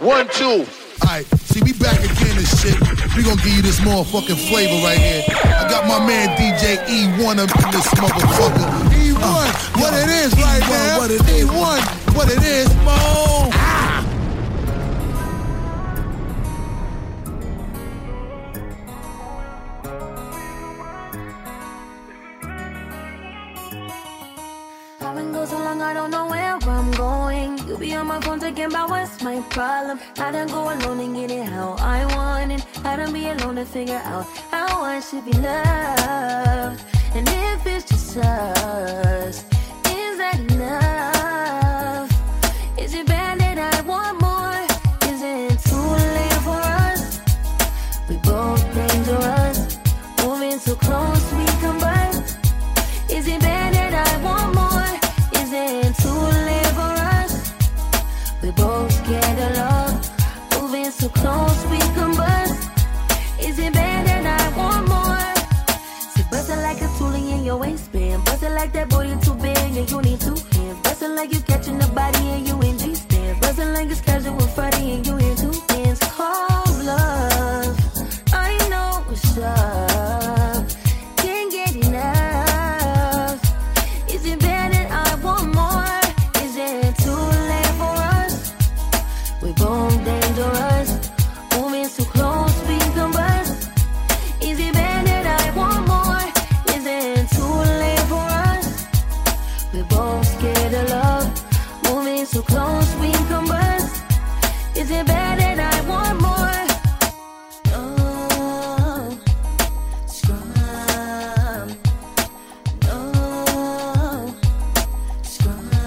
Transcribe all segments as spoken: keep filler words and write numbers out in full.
One, two. Alright, see, we back again and shit. We gonna give you this motherfucking flavor right here. I got my man D J E one up in this motherfucker. E one, uh, what it is E one, right now. What it is. E one, what it is, mo. So long, I don't know where I'm going. You be on my phone thinking about what's my problem. I done go alone and get it how I want it. I done be alone and figure out how I should be loved. And if it's just us, is that enough? Is it bad that I want more? Is it too late for us? We both dangerous, moving so close we combust. Is it bad that I want more? We both get along, moving so close we combust. Is it bad that I want more? See, bust it like a toolie in your waistband. Bust it like that booty too big and you need two hands. Bust it like you catching the body and you in G-stands. Bust it like it's casual Friday and you in two hands. Cold love, I know it's love. Can't get enough. Is it bad that I want more? Is it too late for us? We both dangerous, moving so close we combust. Is it bad that I want more? Is it too late for us? We both scared of love, moving so close we combust. Is it bad that I want more? No,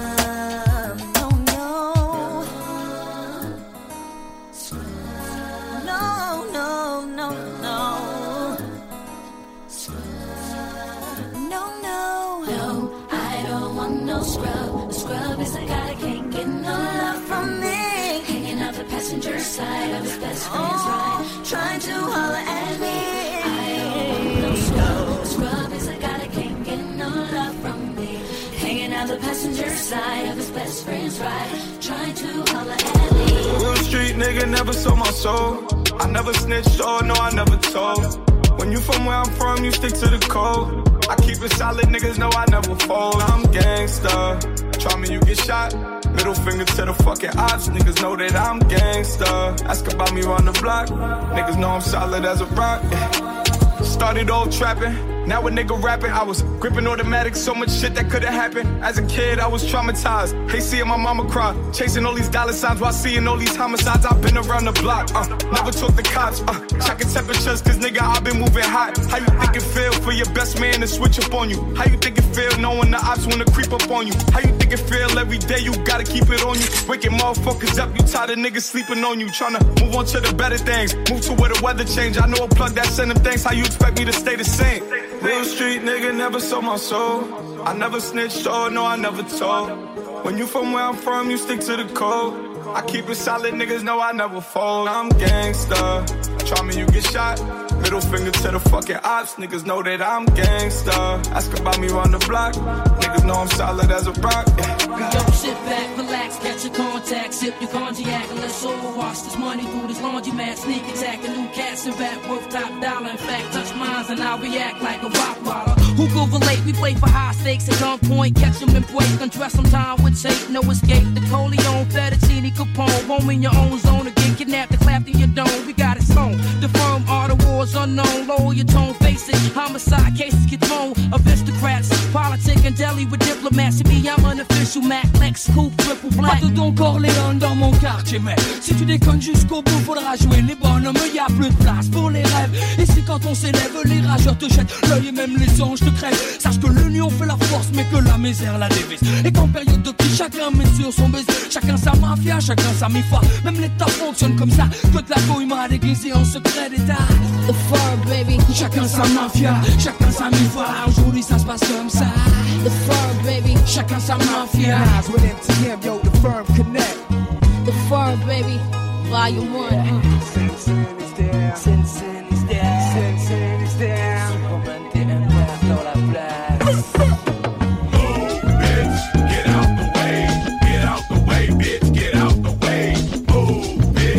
scrum. No, scrum. No, no. No, no, no, no. No, no. No, I don't want no scrub. A scrub is a guy that can't get no love from me. Hanging out the passenger side of his best friend's ride, trying to holler at me. I don't want no scrub. A scrub is a guy that can't get no love from me. Hanging out the passenger side of his best friend's ride, trying to holler at me. Real street nigga never sold my soul. I never snitched or no, I never told. When you from where I'm from, you stick to the code. I keep it solid, niggas know I never fold. I'm gangsta, try me, you get shot. Middle finger to the fucking ops, niggas know that I'm gangsta. Ask about me round the block, niggas know I'm solid as a rock. Started old trapping, now a nigga rapping. I was gripping automatic, so much shit that could've happened. As a kid, I was traumatized. Hate seeing my mama cry, chasing all these dollar signs while seeing all these homicides. I've been around the block, uh, never took the cops, uh, checking temperatures, cause nigga, I've been moving hot. How you think it feel for your best man to switch up on you? How you think it feel knowing the ops wanna creep up on you? How you think it feel every day you gotta keep it on you? Waking motherfuckers up, you tired of niggas sleeping on you. Tryna move on to the better things, move to where the weather change. I know a plug that send them things, how you expect me to stay the same? Real street nigga never sold my soul. I never snitched or no, I never told. When you from where I'm from, you stick to the code. I keep it solid, niggas know I never fold. I'm gangsta, try me, you get shot. Middle finger to the fucking ops, niggas know that I'm gangsta. Ask about me round the block, niggas know I'm solid as a rock. Yo, sit back, relax, catch your contact, sip your cognac, and let's overwash this money through this laundromat. Sneak attack, a new cats and back, worth top dollar. In fact, touch mines and I'll react like a rock waller. Who could relate? We play for high stakes at gunpoint, catch them and break, undress them, time with tape, no escape. The Coleon, Fettuccine, Capone, home in your own zone, again kidnapped, the clap in your dome. We got it sewn. The firm art of war's unknown, lower your tone, face it. Homicide cases get thrown, aristocrats, politic and deli with diplomats. To me, I'm unofficial, Mac, Lex, Coupe, triple black. Pas de Don Corleone dans mon quartier, mec. Si tu déconnes jusqu'au bout, faudra jouer les bonhommes, y'a plus de place pour les rêves. Et si quand on s'élève, les rageurs te jettent l'œil et même les anges. Sache que l'union fait la force, mais que la misère la dévise. Et qu'en période de crise, chacun met sur son baiser. Chacun sa mafia, chacun sa mi-foi. Même l'état fonctionne comme ça, que de la goïma déguisée en secret d'état. The farm, baby. Chacun sa mafia, chacun sa mi-foi. Aujourd'hui ça se passe comme ça. The farm, baby. Chacun sa mafia. With M T M, yo, the firm connect. The farm, baby. Volume one. Sin-Sin is there. Sin-Sin is there. Sin-Sin is there. Superman didn't last all our blast. Move, bitch, get out the way. Get out the way, bitch, get out the way. Move, bitch.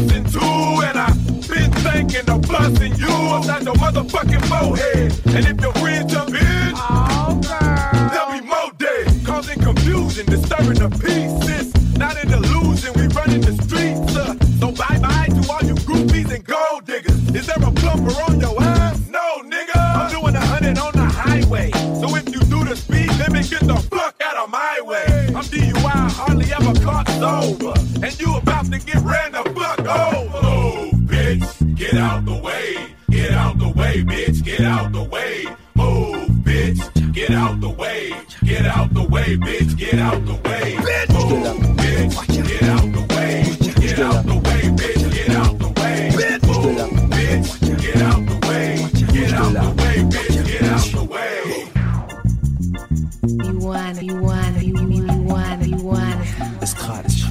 busting too, and I've been thinking of busting you upside your motherfucking forehead. And if you're rich, a bitch, oh, there'll be more days, causing confusion, disturbing the peace. It's not an illusion, we running the streets, uh, so bye bye to all you groupies and gold diggers. Is there a plumber on your ass? No, nigga, I'm doing a hundred on the highway. So if you do the speed limit, get the fuck out of my way. I'm D U I, hardly ever caught sober, and you about to get ran the fuck over. Move, bitch, get out the way. Get out the way, bitch, get out the way. Move, bitch, get out the way. Get out the way, bitch, get out the way. Move, bitch, get out the way. Get out the way, bitch, get out the way. Move, bitch, get out the way. Get out the way, bitch, get out the way. You wanna, you wanna, you wanna, you wanna. It's cottage.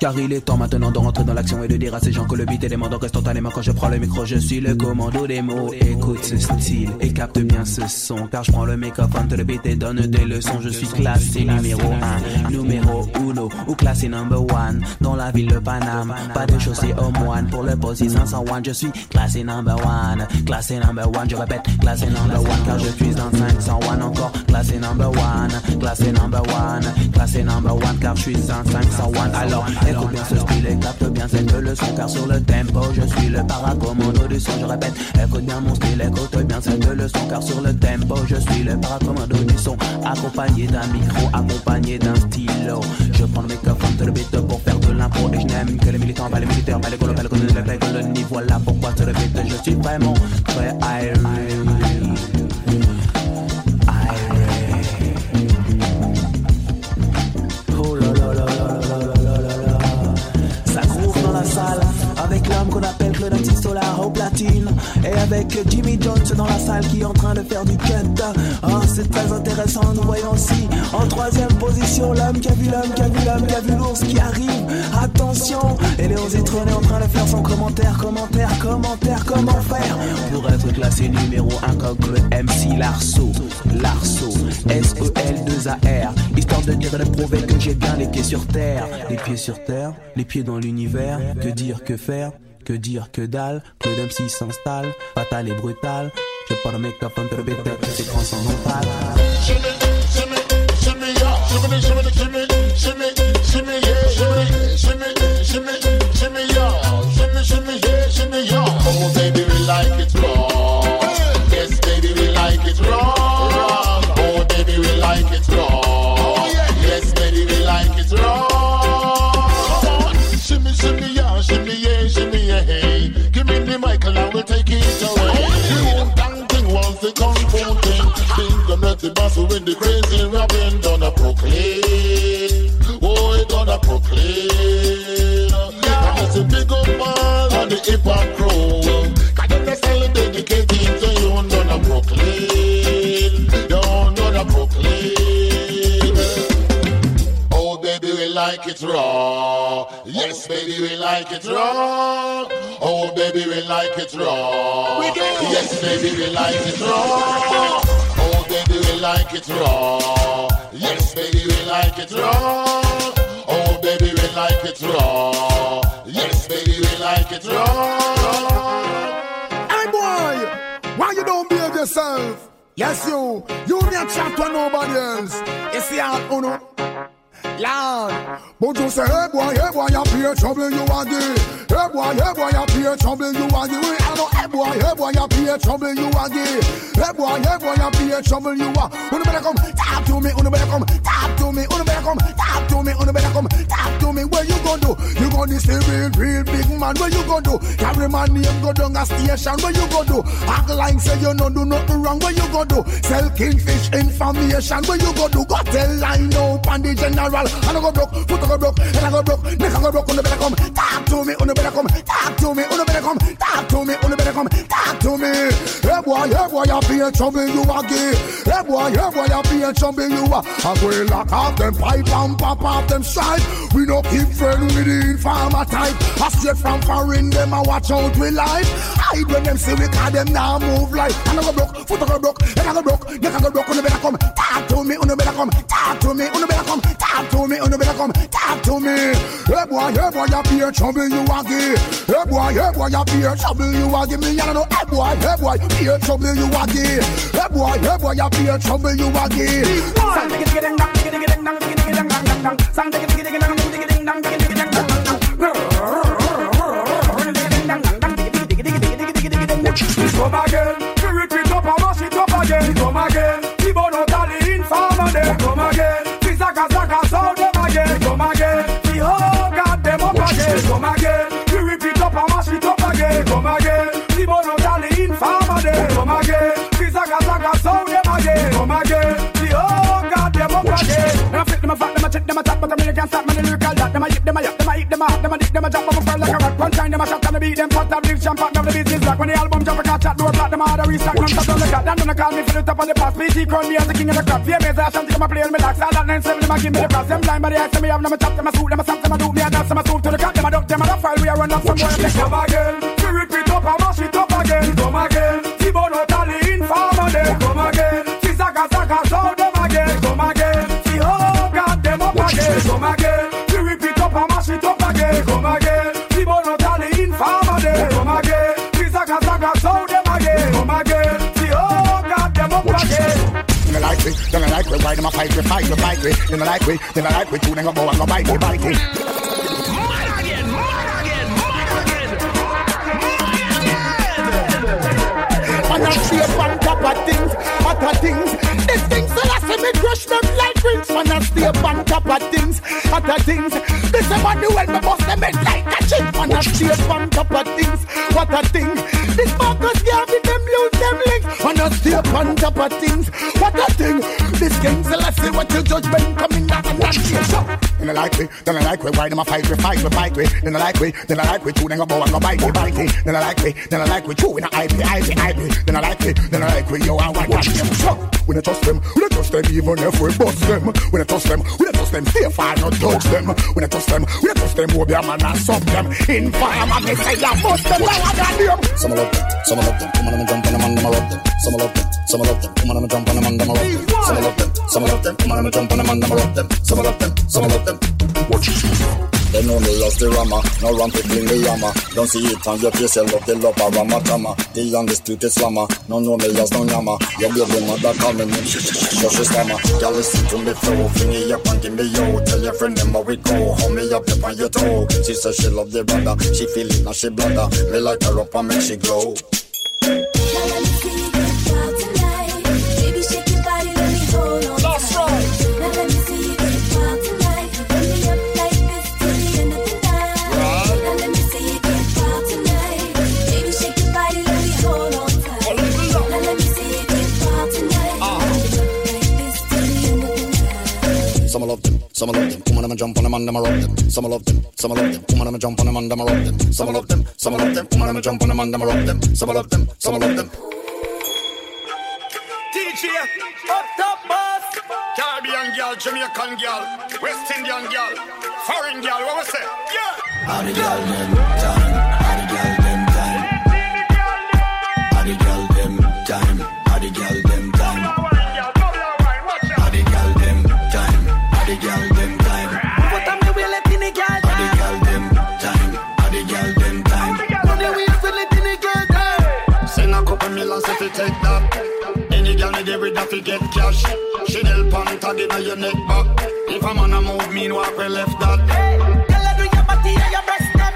Car il est temps maintenant de rentrer dans l'action et de dire à ces gens que le beat est les mandants restent les mains. Quand je prends le micro, je suis le commando des mots. Écoute ce style et capte bien ce son, car je prends le microphone, te le beat et donne des leçons. Je suis classé numéro un, numéro uno ou classé number one dans la ville de Paname. Pas de chaussée au moine pour le posi cinq cent un. Je suis classé number one, classé number one, je répète classé number one, car je suis dans cinq cent un encore. Classé number one, classé number one, classé number one, car je suis dans cinq cent un. Alors écoute bien ce style et capte bien cette leçon, car sur le tempo je suis le paracommando du son. Je répète, écoute bien mon style, écoute bien cette leçon, car sur le tempo je suis le paracommando du son. Accompagné d'un micro, accompagné d'un stylo, je prends le microphone, te le beat pour faire de l'impro. Et je n'aime que les militants, pas les militaires, pas les colos, pas les colos, pas les colonies. Voilà pourquoi te le beat, je suis vraiment très high. Avec l'homme qu'on appelle Claude Antisola au platine, et avec Jimmy Jones dans la salle qui est en train de faire du cut. Oh, c'est très intéressant, nous voyons si en troisième position l'homme qui a vu l'homme, qui a vu l'homme, qui a vu l'ours qui arrive. Attention, et Léon Zitrone est en train de faire son commentaire, commentaire, commentaire. Comment faire pour être classé numéro un comme le M C Larceau, Larceau, S E L deux A R, histoire de dire et de prouver que j'ai bien les pieds sur terre. Les pieds sur terre, les pieds dans l'univers, que dire, que faire. Que dire que dalle, que l'homme s'y s'installe, fatal et brutal, je parle mec à peintre bêteur, c'est transcendantal. Oh baby we like it raw, yes baby we like it raw, oh baby we like it raw, yes baby we like it raw. Shimmy, shimmy, yeah, shimmy, yeah, shimmy, yeah, hey. Give me the mic and I will take it away. The old dang thing was the kung fu thing. Think I'm not the boss with the crazy rapping. Gonna proclaim, oh, it gonna proclaim. Yeah, it's a big old man on the hip hop crew. Cause I'm not selling dedicated to you. Gonna proclaim, don't gonna proclaim. Oh, baby, we like it raw. Yes, baby, we like it raw. Oh, baby, we like it raw. We do. Yes, baby, we like it raw. Oh, baby, we like it raw. Yes, baby, we like it raw. Oh, baby, we like it raw. Yes, baby, we like it raw. Hey, boy, why you don't behave yourself? Yes, you. You not chat to nobody else. It's the out, Uno. Lord, but you say, hey boy, hey boy, you appear trouble, you are gay. Hey boy, hey boy, you appear trouble, you are gay. I know, hey boy, hey boy, you appear trouble, you are gay. Hey boy, hey boy, you appear trouble, you are. Uno better come, tap to me, uno better come, tap to me, uno better come, tap to me, uno better come, tap to me. Where you gon' do? You gon' this real, real big man. Where you gon' do? Every man name go down a station. Where you gon' do? Act like say you no do nothing wrong. Where you gon' do? Sell kingfish information. Where you gon' do? Go tell line now, Pandy General. I don't go broke, foot I go broke, head I go broke, neck I go broke, on the better come, talk to me, on the better come, talk to me, on the better come, talk to me, on the better come, talk to me. Hey boy, hey boy, I be in trouble, you are gay. Hey boy, hey boy, I be in trouble, you are. I will lock off them pipe and pop off them stripe. We no keep friend with the informer type. I straight from foreign, them I watch out with life. Hide when them see we call them now move like. I don't go broke, foot I go broke, head I go broke, neck I go broke, on the better come, talk to me, on the better come, talk to me, on the better come, talk to me, on the better come, talk talk to me. Hey boy, hey boy, you be a trouble, you a give. Hey boy, hey boy, you be a trouble, you a give me. I don't know. Hey boy, hey boy, you be a trouble, you a give. Hey boy, hey boy, you be a trouble, you a give. Watch this, this come again. We rip it up and mash it up again. Come again. People not only inform them. Come again. Come again, we rip it up and mash it up again. Come again, the monotony informer day. Come again, the zaga zaga sound them again. Come again, the whole goddamn up again. Them a flip, them a flop, them a check, them a tap, but them really can't stop me. The lyrical that them a hit, them a yap, them a hit, them a hop, them a dick, them a jump, them a like a rock. One time them a shot, them a beat, them pot, them live, jump out, them the business black. When the album jump, I can't chat, door block, them a hard a restock, none stop, none the cat, them don't call me for the top of the past. P T crown me as the king of the crop. Yeah, me say I shan't come a play on me locks. All that nine seven, them a give me the props. Them blind by the eyes, them a have, them a chop, them a suit, them a stamp, them a do me a dance, them a suit to the cat, them a duck, them a duck. We are running up some boys. Come again, we rip it up and mash it up again. Come again, the bono tally in farmer day. Come again, the zaga zaga sound them again. Come again, the whole goddamn up again. Come again, we rip it up and mash it up again. Come again, the bono tally in farmer day. Come again, the zaga zaga sound them again. Come again, the whole goddamn up again. Then I like we, then I like we, why them a fight we, fight we, fight we. Then I like we, then I like we, two them a bow and go bite we, bite we. Things, other things, these things that I see me crush them like rings. Man, I stay up on top of things, other things. This is what the world me bust them in like a chink. Man, I stay up on top of things, other things. This focus girl with them lose them links. Man, I stay up on top of things, other things. This game's the last thing what you judge when coming out and not see so. Then I like me, then I like me, why them a fight me, fight me, fight me. Then I like me, then I like me, you then go bow and go bite me, bite me. Then I like me, then I like me, you in a I P, I P, I P. Then I like me, then I like me. Yo, I want watch them suck. We don't trust them. We don't trust them even if we bust them. We don't trust them. We don't trust them. Stay far, not touch them. We don't trust them. We don't trust them. We'll be a man and sub them. In fire, man, they say I bust them. Now I got them. Some love them. Some love them. Come on and jump on them and them love them. Some love them. Some love them. Come on and jump on them and them love them. Some love them. Some love them. Come on and jump on them and them love them. Some love them. Some love them. Watch it. They know me as the Rama, now ramp it in the Yama. Don't see it on your face, you love the love of Rama Tama. The undisputed slammer, no know me as no Yama. Your baby mother call me, no she slammer. Y'all listen to me flow, fling it up and give me yo. Tell your friend them how we go, hold me up, up on your toe. She says she love the brother, she feel it now she blunder. Me light her up and make she glow. Some love them, some love them, come on and jump on them and them rock them. Some love them, some love them, come on and jump on them and them rock them. Some love them, some love them, come on and jump on them and them rock them. Some love them, some love them. D J, up top boss. Caribbean girl, Jamaican girl, West Indian girl, foreign girl, what we say? Yeah. All the girl them time, all the girl them time, all the girl them time, all the girl them time. If you take that, any girl me get rid of, you get cash. Chanel pant a give her your neck back. If a man a move mean walk, we left that. Hey, tell her do your body and your breast step.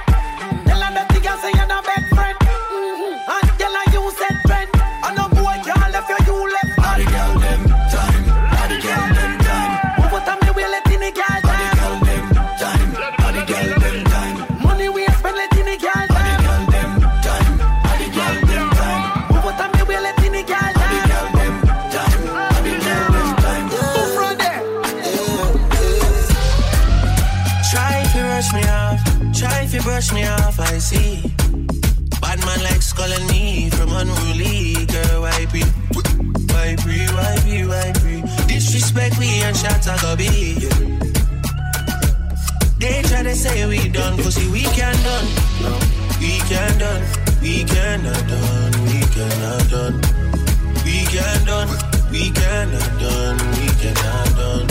Tell her that the girl say you're not best friend. Mm-hmm. And tell her you said friend. And no boy can't left you, you left. All the girl them time, all the girl them time. Move out of me, we let in the girl time. All the girl them time, all the girl them time. Money we spend let in the girl time. Me off. Try if you brush me off, I see. Bad man likes calling me from unruly. Girl, why be, why be, why be, why be? Disrespect me and shots I go be. They try to say we done, cause see we can done. No, we can done, we cannot done, we cannot done. We can done, we cannot done, we cannot done.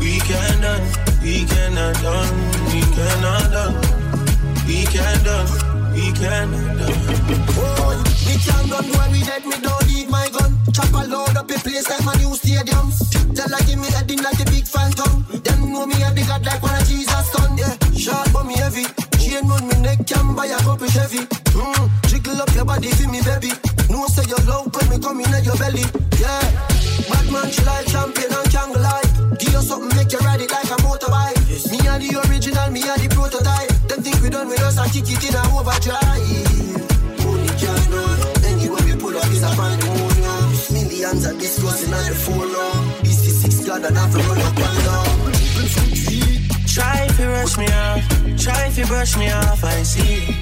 We cannot, we cannot done, we cannot done, we cannot done, we cannot done. Oh, we can't done when we dead, we don't need my gun. Chop a load up a place like my new stadiums. Tell like give me a thing like a big phantom. Them know me a big god like one of Jesus' son, yeah. Sharp on me heavy, chain on me neck, can buy a couple Chevy. Mm, jiggle up your body for me baby. No say your love when me come in at your belly, yeah. Bad man she like champion and can't lie. Give you something, make you ride it like a motorbike. Yes. Me are the original, me are the prototype. Them think we done with us and kick it in a overdrive. Only cash now, anywhere we pull up is a fine moon now. Millions of this was in the phone now. This is six God and I have to run up and down. Try if you rush me off, try if you brush me off, I see.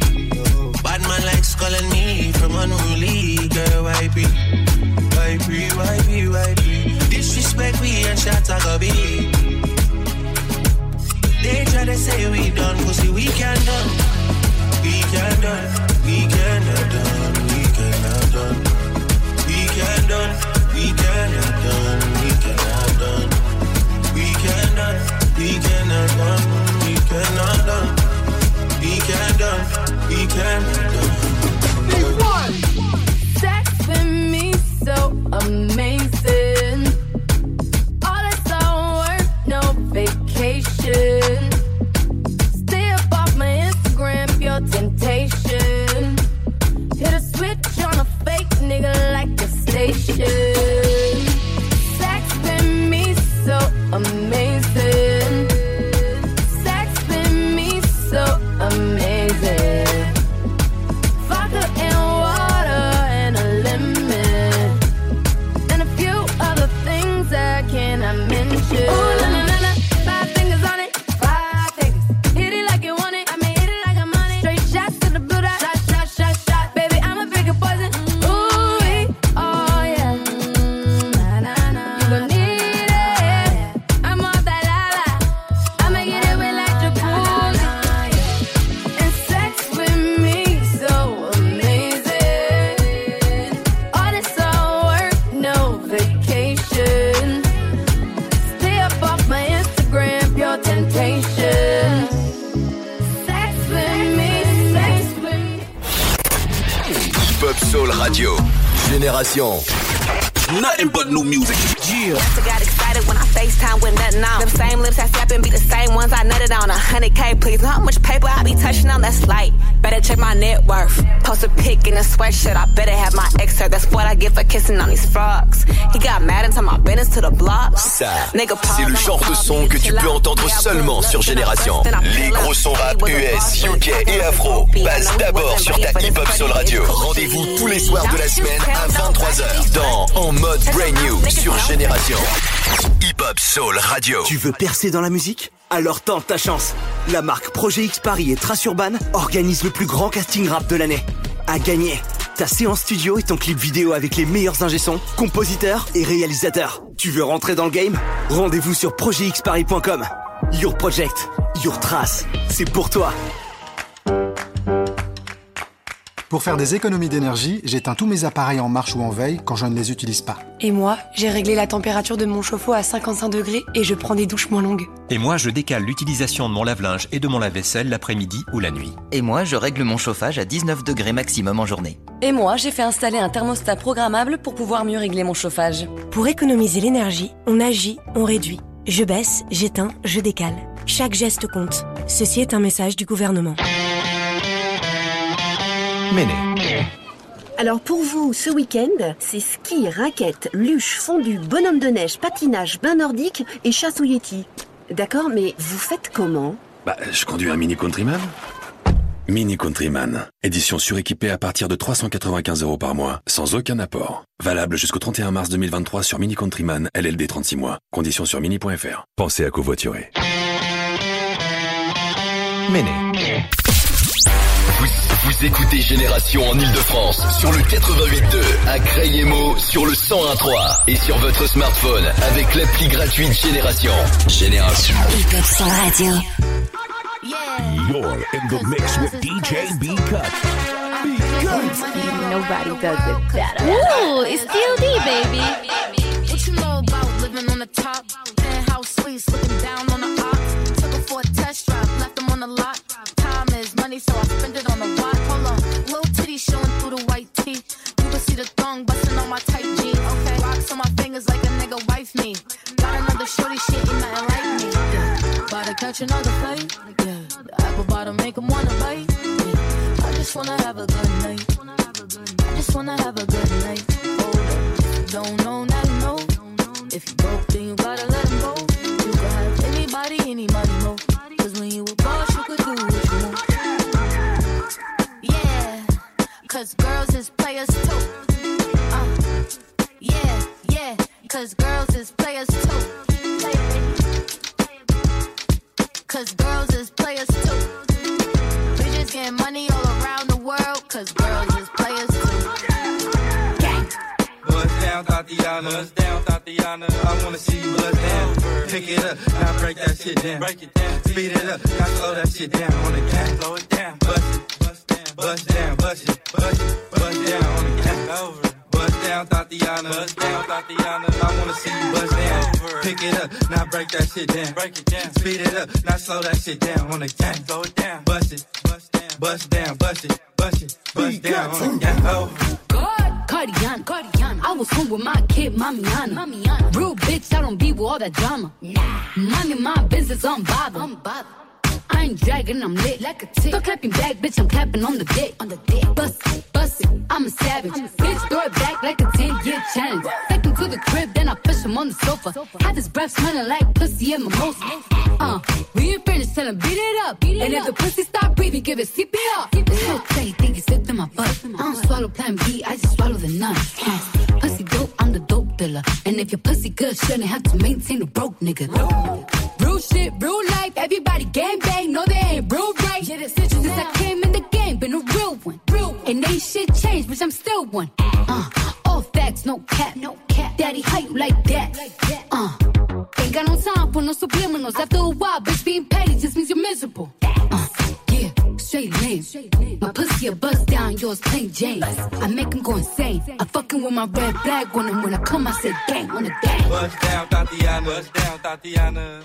Bad man likes calling me from unruly, girl, I be. I be, I be, I be. Disrespect we and shots I go be. They try to say we done, pussy we can done. We can done, we can done, we can done. We can done, we can done, we can done. We can done, we can done, we can done. We can done, we can done. This one, sex with me so amazing. Vacation. Stay up off my Instagram, pure temptation. Hit a switch on a fake nigga like a station. Sex been me so amazing. Sex been me so amazing. Vodka and water and a lemon. And a few other things I cannot mention. Ooh, na, na, na, na. Radio Génération. Nothing but new music. Yeah. Yes, I got excited when I FaceTime with nothing on. Them same lips I slap and be the same ones I nutted on. A hundred K, please. How much paper I be touching on? That's light. Better check my net worth. Post a pic in a sweatshirt. I better have my ex hurt. That's what I get for kissing on these frogs. He got mad and took my business to the block. Ça, c'est le genre de son que tu peux entendre seulement sur Génération. Les gros sons rap U S, U K et afro passent d'abord sur ta hip-hop soul radio. Rendez-vous tous les soirs de la semaine à vingt-trois heures dans En Mode Brand New sur Génération. Hip-hop soul radio. Tu veux percer dans la musique ? Alors tente ta chance. La marque Projet X Paris et Trace Urban organisent le plus grand casting rap de l'année. À gagner, ta séance studio et ton clip vidéo avec les meilleurs ingé-sons, compositeurs et réalisateurs. Tu veux rentrer dans le game ? Rendez-vous sur projet x paris point com. Your Project, Your Trace, c'est pour toi. Pour faire des économies d'énergie, j'éteins tous mes appareils en marche ou en veille quand je ne les utilise pas. Et moi, j'ai réglé la température de mon chauffe-eau à cinquante-cinq degrés et je prends des douches moins longues. Et moi, je décale l'utilisation de mon lave-linge et de mon lave-vaisselle l'après-midi ou la nuit. Et moi, je règle mon chauffage à dix-neuf degrés maximum en journée. Et moi, j'ai fait installer un thermostat programmable pour pouvoir mieux régler mon chauffage. Pour économiser l'énergie, on agit, on réduit. Je baisse, j'éteins, je décale. Chaque geste compte. Ceci est un message du gouvernement. Alors pour vous, ce week-end, c'est ski, raquettes, luche, fondue, bonhomme de neige, patinage, bain nordique et chasse au yéti. D'accord, mais vous faites comment ? Bah, je conduis un Mini Countryman. Mini Countryman, édition suréquipée à partir de trois cent quatre-vingt-quinze euros par mois, sans aucun apport. Valable jusqu'au trente et un mars deux mille vingt-trois sur Mini Countryman, L L D trente-six mois. Conditions sur mini point f r. Pensez à covoiturer. Méné. Vous, vous écoutez Génération en Ile-de-France sur le quatre-vingt-huit point deux, à Creil-et-Meaux sur le cent un point trois et sur votre smartphone avec l'appli gratuite Génération. Génération. Hip-hop sans radio. You're in the mix with D J B-Cut. Nobody does it better. Ooh, it's D L D, baby. What you know about living on the top? house suites, looking down on the ox. Took her for a test drive, left them on the lot. Time is money, so I spend it on the watch. Hold on, little titty showing through the white tee. You can see the thong busting on my tight jeans. Okay, rocks on my fingers like a nigga wife me. Got another shorty, she ain't nothing like me. Yeah. About to catch another fight. Yeah, the apple bottom make 'em wanna bite. Yeah. I just wanna have a good night. I just wanna have a good night. Oh, don't know now. If you broke, then you gotta let him go. You can have anybody, any money, no. Cause when you a boss, you could do what you want. Yeah, cause girls is players too. Uh, yeah, yeah, cause girls is players too. Cause girls is players too. We just getting money all around the world. Cause girls is players too. Gang. Bust down, Tatiana. Bust down, Tatiana. I wanna see you bust down. Pick it up, now break that shit down. Break it down, speed it up, now slow that shit down on the gas. Slow it down, bust it, bust down, bust down, bust it, bust it, bust down on the gas. Over, bust down, Tatiana, bust down, Tatiana. I wanna see you bust down. Pick it up, now break that shit down. Break it down, speed it up, now slow that shit down on the gas. Slow it down, bust it, bust down, bust down, bust it, bust it, bust down on the gas. Over. God. Cardian, Cardian. I was home with my kid, Mamiana. Mamiana. Real bitch, I don't be with all that drama. Nah. Minding my business, I'm bothered. I'm bothered. I ain't dragging, I'm lit like a tick. Stop clapping back, bitch, I'm clapping on the dick. On the dick. Bust it, bust it, I'm a savage. I'm a bitch, savage. Throw it back like a ten-year challenge. Take him to the crib, then I push him on the sofa. sofa. Have his breath smelling like pussy and mimosa. Uh, we ain't finished, tell him beat it up. Beat it and up. If the pussy stop breathing, give it C P R. Give it so tight, you think it's slipped in my butt. I don't swallow plan B, I just swallow the nut. Uh, pussy dope, I'm the dope dealer. And if your pussy good, shouldn't have to maintain a broke nigga. No. Real shit, real life, everybody gang bang. No, they ain't real right. Yeah, that's it. Since I came in the game, been a real one. Real one. And ain't shit changed, bitch, I'm still one. Uh, all facts, no cap, no cap. Daddy, how you like that? Like that. Uh, ain't got no time for no subliminals. After a while, bitch, being petty just means you're miserable. Uh, yeah, straight lane. My pussy a bust down, yours plain Jane. I make him go insane. I fucking with my red flag on him. When I come, I say gang on the gang. Bust down, Tatiana. Bust down, Tatiana.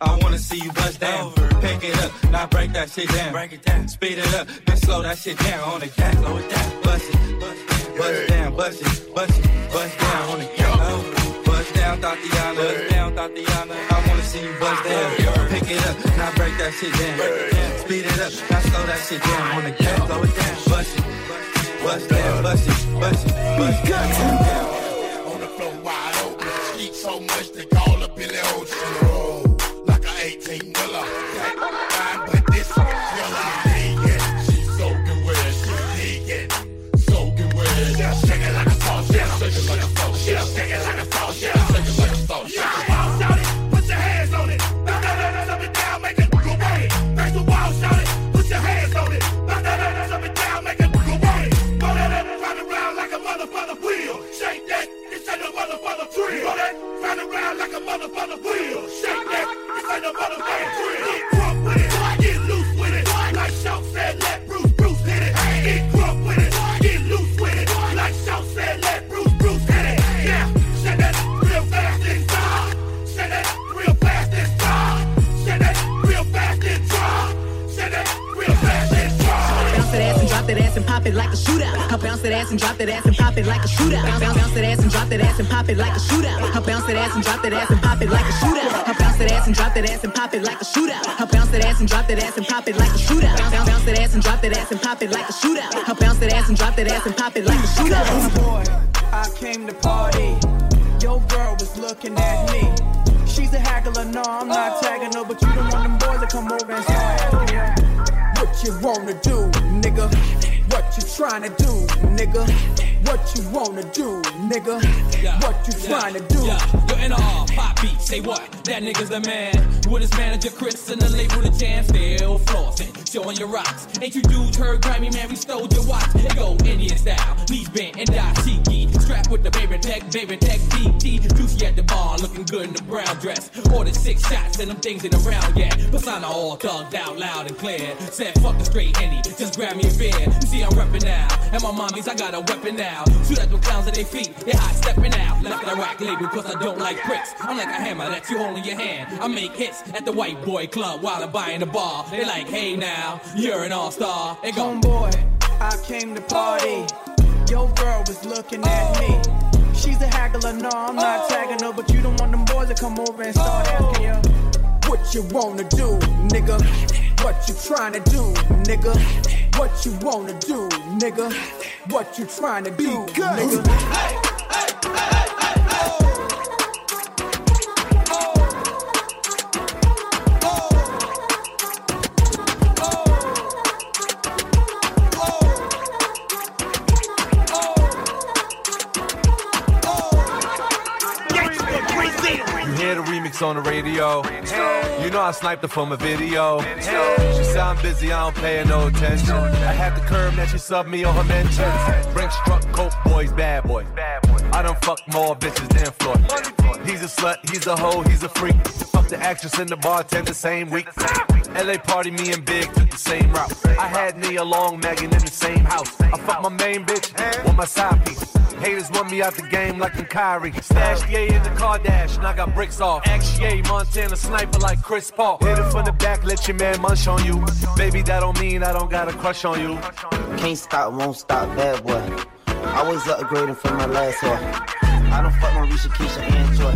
I wanna see you bust down. Pick it up, now break that shit down. Break it down, speed it up, then slow that shit down on the gas. Slow it down, bust it, bust down, bust it, bust it, bust down on the gas. Bust down, Tatiana, bust down, Tatiana. I wanna see you bust down. Pick it up, now break that shit down. Speed it up, now slow that shit down on the gas. Slow it down, bust it, bust down, bust it, bust it, bust down on the floor wide open. Street so much they call up in the ocean. eighteen Willa, can't find but this Willa. She's so good with it, she's vegan. So good with it, yeah. Shake it like a sauce, yeah. Shake it like a sauce, yeah. Shake it like a sauce, yeah. Shake it like a sauce, yeah. Shake the wall, shout it, put your hands on it. Knock that ass up and down, make it go away. Face the wall, shout it, put your hands on it. Knock that ass up and down, make it go away. Go that ass round and round like a motherfucker wheel. Shake that, it's like a motherfucker thrill. Go that round and round like a motherfucker wheel. Shake that. Like the motherfucking grill. Get crunk with it. Get loose with it. Like Shaw said, let Bruce Bruce hit it. Get crunk with it. Get loose with it. Like Shaw said, let Bruce Bruce hit it. Yeah. Shut that real fast and dry. Shut that real fast and dry. Shut that real fast and dry. Shut that real fast and dry. Bounce that ass and drop that ass and pop it like a shootout. I bounce that ass and drop that ass and pop it like a shootout. Bounce, bounce that ass and drop that ass and pop it like a shootout. I bounce that ass and drop that ass and pop it like a shootout. Bounce that ass and drop that ass and pop it like a shootout. I bounce that ass and drop that ass and pop it like a shootout. Bounce, bounce that ass and drop that ass and pop it like a shootout. I bounce that ass and drop that ass and pop it like a shootout. Oh boy, I came to party. Your girl was looking at me. She's a haggler, no, I'm not tagging her, but you don't want them boys to come over and say, what you wanna do, nigga? What you tryna do, nigga? What you wanna do, nigga? Yeah, what you yeah, tryna do? Yeah. You're in all poppy, say what? That nigga's the man. With his manager Chris and the label the jam, still flossing, showing your rocks. Ain't you dudes heard grimy, man? We stole your watch. They go Indian style, knees bent and die cheeky. Strapped with the baby tech, baby tech D T. Juicy at the bar, looking good in the brown dress. Ordered six shots and them things in around, yeah. Persona all thugged out loud and clear. Said fuck the straight Henny, just grab me a beer. You see I'm reppin' now. And my mommies, I got a weapon now. Shoot at them clowns at their feet, they hot stepping out. Left that rack label, cause I don't like pricks. I'm like a hammer that you hold in your hand. I make hits at the white boy club while I'm buying the bar. They like, hey now, you're an all-star. They go, homeboy, I came to party. Your girl was looking at me. She's a haggler, no, I'm not oh. tagging her, but you don't want them boys to come over and start oh. asking her. What you wanna do, nigga? What you tryna do, nigga? What you wanna do, nigga? What you tryna do, nigga? Hey, hey, hey, hey. On the radio, you know I sniped her from a video. She said I'm busy, I don't pay her no attention. I had the curb that she subbed me on her mentions. Brink struck coke boys, bad boys. I done fucked more bitches than Floyd. He's a slut, he's a hoe, he's a freak. Fuck the actress and the bartender same week. L A party, me and Big took the same route. I had Nia Long, Megan in the same house. I fucked my main bitch with my side piece. Haters want me out the game like in Kyrie. Stash Ye in the car dash, and I got bricks off. Axe Ye, Montana sniper like Chris Paul. Hit it from the back, let your man munch on you. Baby, that don't mean I don't got a crush on you. Can't stop, won't stop, bad boy. Always upgrading from my last one. I don't fuck Marisha, Keisha, and Joy.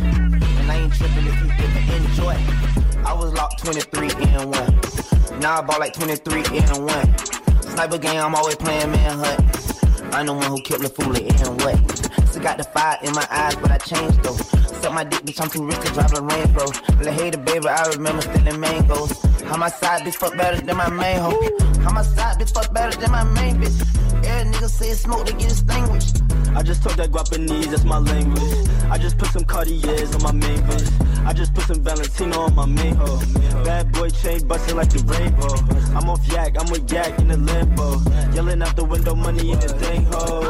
And I ain't tripping if you didn't enjoy. I was locked twenty-three and one. Now I bought like twenty-three and one. Sniper game, I'm always playing manhunt. I'm the one who killed the fool and what? Still got the fire in my eyes, but I changed though. Suck my dick, bitch, I'm too rich to drive a Range Rover. Like, hey, the baby, I remember stealing mangoes. How my side bitch fuck better than my main hoe? How my side bitch fuck better than my main bitch? Every nigga say smoke, they get extinguished. I just took that Guapanese, that's my language. I just put some Cartiers on my main bitch. I just put some Valentino on my main hoe. Bad boy chain busting like the rainbow. I'm off yak, I'm with yak in the limbo. Yelling out the window, money in the thing, ho.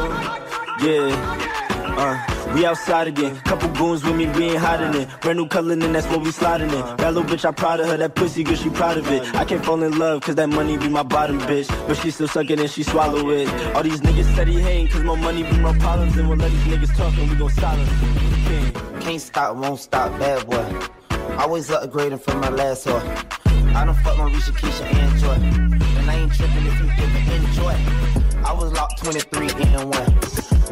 Yeah. Uh, we outside again, couple goons with me, we ain't hiding it. Brand new Cullen and that's what we sliding in. That little bitch, I proud of her, that pussy good, she proud of it. I can't fall in love, cause that money be my bottom, bitch. But she still suck it and she swallow it. All these niggas said he hatin', cause my money be my problems. And we'll let these niggas talk and we gon' silence it. Can't. Can't stop, won't stop, bad boy. Always upgrading from my last whore. I don't fuck Marisha, Keisha, and Joy. And I ain't tripping if you didn't enjoy. I was locked twenty-three and one.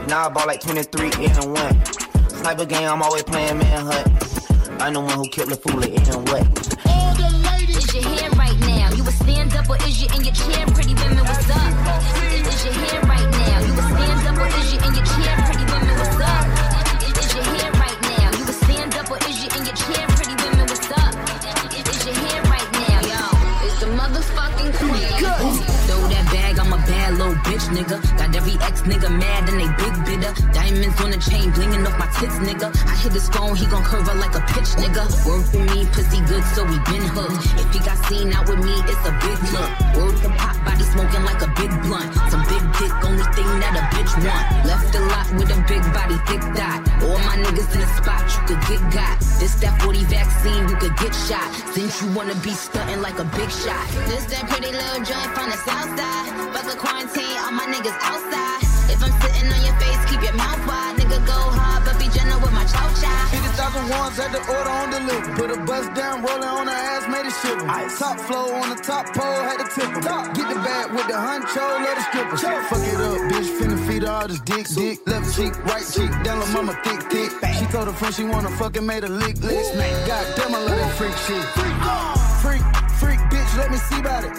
Now I bought like twenty-three and one. Sniper game, I'm always playing manhunt. I'm the one who killed the fool and what. All the ladies, is your hand right now? You a stand up or is you in your chair? Pretty women, what's up? Is, is your hand right now? You a stand up or is you in your chair? Pretty women, what's up? Is, is your hand right now? You a stand up or is you in your chair? Pretty women, what's up? Is, is your hand right now? Yo, it's the motherfucking queen. Throw that bag, I'm a bad little bitch, nigga. Got every ex nigga mad and they big bitter. Diamonds on the chain, blingin' off my tits, nigga. I hit his phone, he gon' curve her like a pitch, nigga. Word for me, pussy good, so we been hooked. If he got seen out with me, it's a big look. Word for pop, body smoking like a big blunt. Some big dick, only thing that a bitch want. Left a lot with a big body, thick dot. All my niggas in the spot, you could get got. This that forty vaccine, you could get shot. Since you wanna be stuntin' like a big shot. This that pretty little joint from the side. Outside, fuck the quarantine, all my niggas outside. If I'm sitting on your face, keep your mouth wide. Nigga go hard, but be gentle with my chow chow. Hit a thousand ones at the order on the loop. Put a bus down, rolling on her ass, made it shiver. Top flow on the top pole, had to tip her. Get the bag with the huncho, let the stripper. Fuck it up, bitch, finna feed her all this dick, dick. Left cheek, right cheek, down her mama thick, thick. She told her friend she wanna fucking made a lick, lick. God damn, I love that freak shit. Freak, freak, freak, bitch, let me see about it.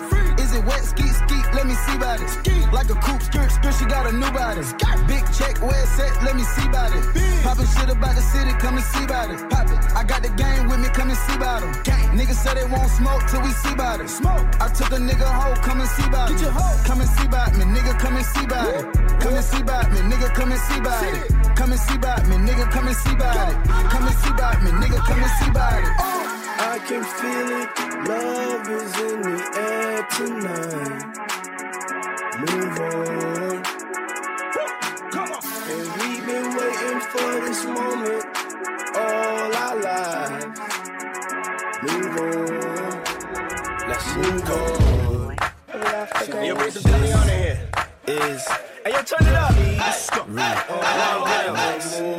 Is it wet, skeet, skeet, let me see about it. Skeet. Like a coupe, skirt, skirt, she got a new body. Skirt. Big check, where it's at, let me see about it. Poppin' shit about the city, come and see about it. Pop it, I got the gang with me, come and see about them. Gang. Niggas say they won't smoke till we see about it. Smoke. I took a nigga hoe, come and see about it. Get your hoe. Come and see about me, nigga, come and see about it. Come and see about me, nigga, come and see about it. Come and see about me, nigga, come and see about it. Come and see about me, nigga, come and see about it. Oh. I can feel it, love is in the air tonight. Move on. Come on. And we've been waiting for this moment all our lives. Move on. Let's move on. You're raising money on it here. Is Hey, yo, turn it up. Let's go.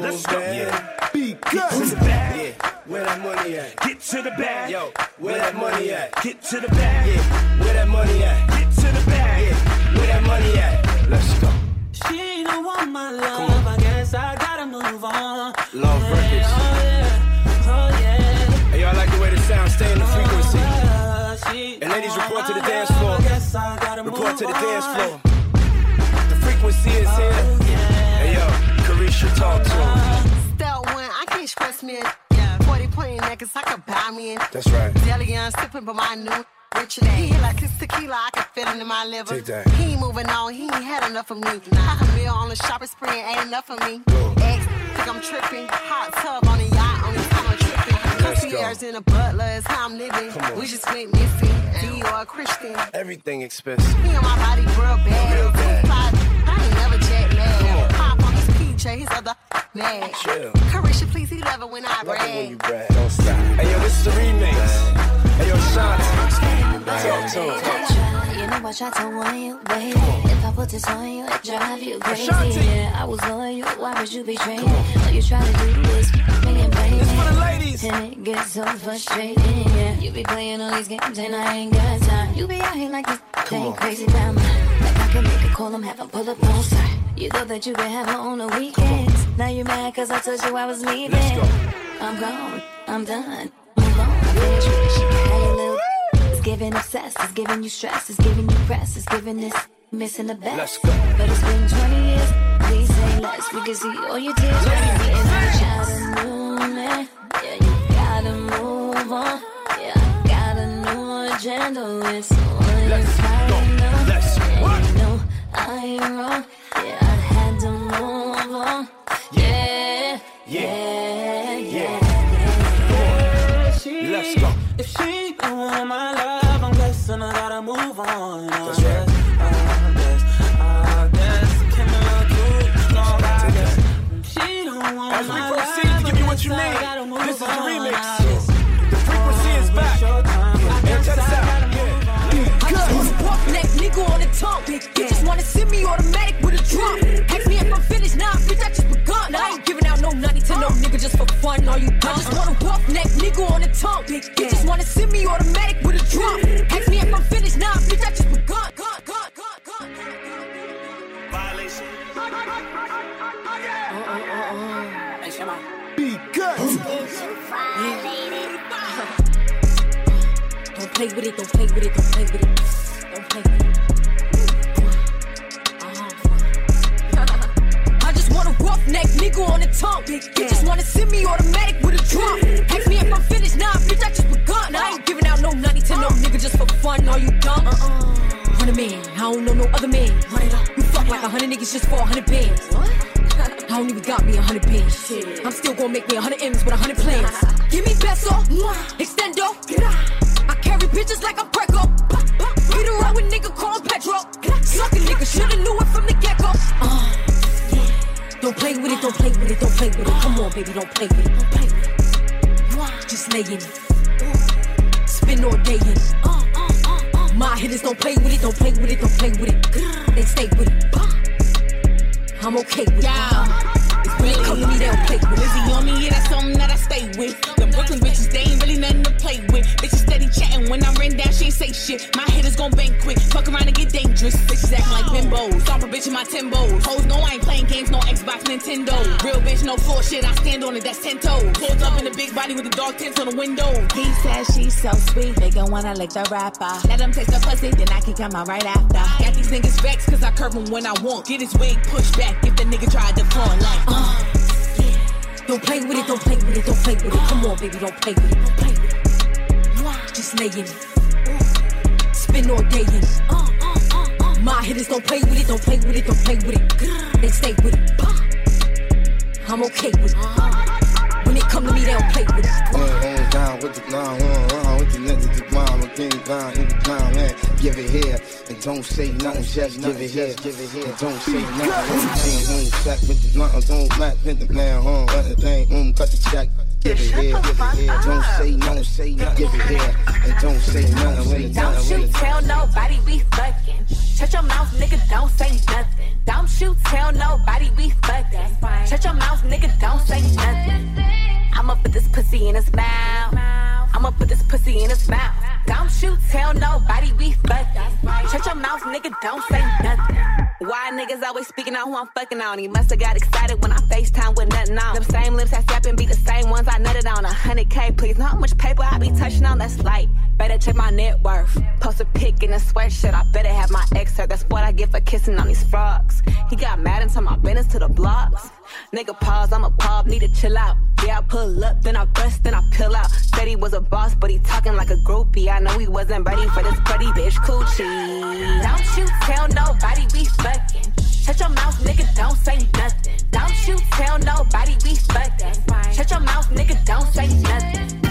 Let's go. Yeah. Because yeah. Where that money at? Get to the bag. Yo, where that money at? Get to the bag. Yeah. Where that money at? Get to the bag. Yeah. Where that money at? Let's go. She don't want my love. I guess I gotta move on. Love yeah, records. Oh yeah. Oh yeah. Hey, y'all like the way the sound stay in the frequency. Uh, and ladies, report to the dance floor. I guess I gotta report to the dance floor. The frequency is oh, here. Yeah. Hey yo, Carisha, talk to him. Still one, I can't stress me. forty, twenty niggas, I could buy me in. That's right. Deleon sipping, but my new Richard A. He like his tequila, I can feel it in my liver. Take that. He ain't moving on, he ain't had enough of me. Like a meal on a shopping spree, ain't enough of me. Whoa. Ex, think I'm tripping. Hot tub on a yacht, only time I'm tripping. Concierge in a butler is how I'm living. We just went missing. Dior, Christian. Everything expensive. Me and my body real bad. Real bad. I ain't never jet lagged. Pop on his P J, his other man. Chill. Carisha, please, he love it when I brag. Love it when you brag. Don't stop. Hey, yo, this is the remix. Hey, yo, Shanta. Talk to him. Talk to him. You know what I don't want you, baby. If I put this on you, it drive you crazy. Yeah, I was on you. Why would you be training? All you try to do is me and baby. It's for the ladies. And it gets so frustrating, yeah. You be playing all these games and I ain't got time. You be out here like this thing crazy about me. Like I can make a call, I'm having pull up on side. You thought that you could have her on the weekends. Now you're mad cause I told you I was leaving. Let's go. I'm gone, I'm done, move on. It's giving obsessed, it's giving you stress, it's giving you press, it's giving this, missing the best. Let's go. But it's been twenty years, please say less. We can see all your tears. Yes. You got a new man, yeah, you gotta move on. Yeah, I got a new agenda, it's all inside now. Let's go. And you know I ain't wrong, yeah, I had to move on. Yeah, yeah, yeah, yeah. Let's go. If she don't want my love, I'm guessing I gotta move on. That's right. I guess, I guess, I can't look too long. I guess she don't want my love. As we proceed to give you what you need, this is the remix. The frequency is back. And check this out. On the tongue, you just wanna send me automatic with a drum. Ask me if I'm finished, nah, bitch, I just begun. I ain't giving out no ninety to no nigga just for fun. Are you dumb? I just want a buff neck nigga on the tongue, you just wanna send me automatic with a drum. Ask me if I'm finished, nah, bitch, I just begun. Violation. Because don't play with it, don't play with it, don't play with it. I just want a rough neck nigga on the tongue. You just wanna send me automatic with a drum. Ask me if I'm finished, nah, bitch, I just begun. I ain't giving out no ninety to no nigga just for fun. Are you dumb? Hundred man, I don't know no other man. You fuck like a hundred niggas just for a hundred bands. I don't even got me a hundred bands. I'm still gonna make me a hundred M's with a hundred plans. Give me peso, extendo. I carry bitches like I'm Preco. Get around with nigga called Petro. Suck a nigga, shoulda knew it from the get-go. Uh, yeah. Don't play with it, don't play with it, don't play with it. Come on, baby, don't play with it, don't play with it. Just lay in it. Spend all day in it. My hitters don't play with it, don't play with it, don't play with it. They stay with it. I'm okay with it. When it comes to me, they don't play with. Lizzie on me, yeah, that's something that I stay with. The Brooklyn bitches, they ain't really nothing to play with. Bitches steady chatting, when I ran down, she ain't say shit. My hitters gon' bang quick, fuck around and get dangerous. Bitches acting like bimbos, stop a bitch in my Timbos. Hoes know I ain't playing games, no Xbox, Nintendo. Real bitch, no floor shit, I stand on it, that's ten toes. Pulled up in the big body with the dog tints on the window. He says she's so sweet, they gon' wanna lick the rapper. Let them taste the pussy, then I can come out right after. Got these niggas vexed, cause I curve them when I want. Get his wig pushed back, if the nigga tried to pawn like. Uh, yeah. Don't play with it, don't play with it, don't play with it. Come on, baby, don't play with it, don't play with it. Just lay in it. Spend all day in it. My hitters don't play with it, don't play with it, don't play with it. They stay with it. I'm okay with it. When it come to me, they don't play with it. Down with the clown, on with the niggas, the clown, with the clown, in the clown, man. Give it here, and don't say nothing, just give it here, give it here, and don't say nothing. Sack with the blunt, don't black with the clown, on other thing, cut the check. Give it here, give it here, don't say no, say nothing, give it here, and don't say nothing. Don't you tell nobody we fucking. Shut your mouth, nigga, don't say nothing. Don't Don't you tell nobody we fucked. Shut your mouth, nigga, don't say nothing. I'ma put this pussy in his mouth. I'ma put this pussy in his mouth. Don't you tell nobody we fucked. Shut your mouth, nigga, don't say nothing. Why niggas always speaking on who I'm fucking on? He musta got excited when I FaceTime with nothing on. Them same lips I slap and be the same ones I nutted on. A hundred K, please. Know how much paper I be touching on? That's light. Better check my net worth. Post a pic in a sweatshirt. I better have my ex hurt. That's what I get for kissing on these frogs. He got mad and took my business to the blocks. Nigga pause, I'm a pub, need to chill out. Yeah, I pull up, then I bust, then I peel out. Said he was a boss, but he talking like a groupie. I know he wasn't ready for this pretty bitch coochie. Don't you tell nobody we fucking. Shut your mouth, nigga, don't say nothing. Don't you tell nobody we fucking. Shut your mouth, nigga, don't say nothing.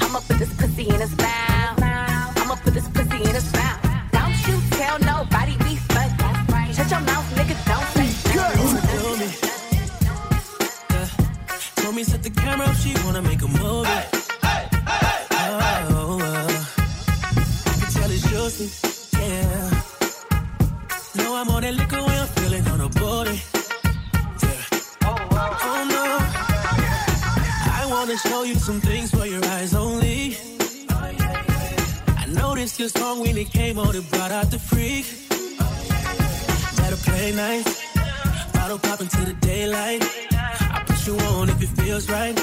I'ma put this pussy in his mouth. I'ma put this pussy in his mouth. Don't you tell nobody we fucking. Shut your mouth, nigga, don't say nothing. Told me set the camera up, she wanna make a movie. Hey, hey, hey, hey, hey. Oh, uh, I can tell it's juicy, yeah. Know I'm on that liquor when I'm feeling on a body. Yeah. Oh, oh, oh no. I wanna show you some things for your eyes only. Oh, yeah, yeah. I noticed your song when it came on, it brought out the freak. Oh, yeah, yeah. Better play nice. Bottle pop into the daylight. You on if it feels right.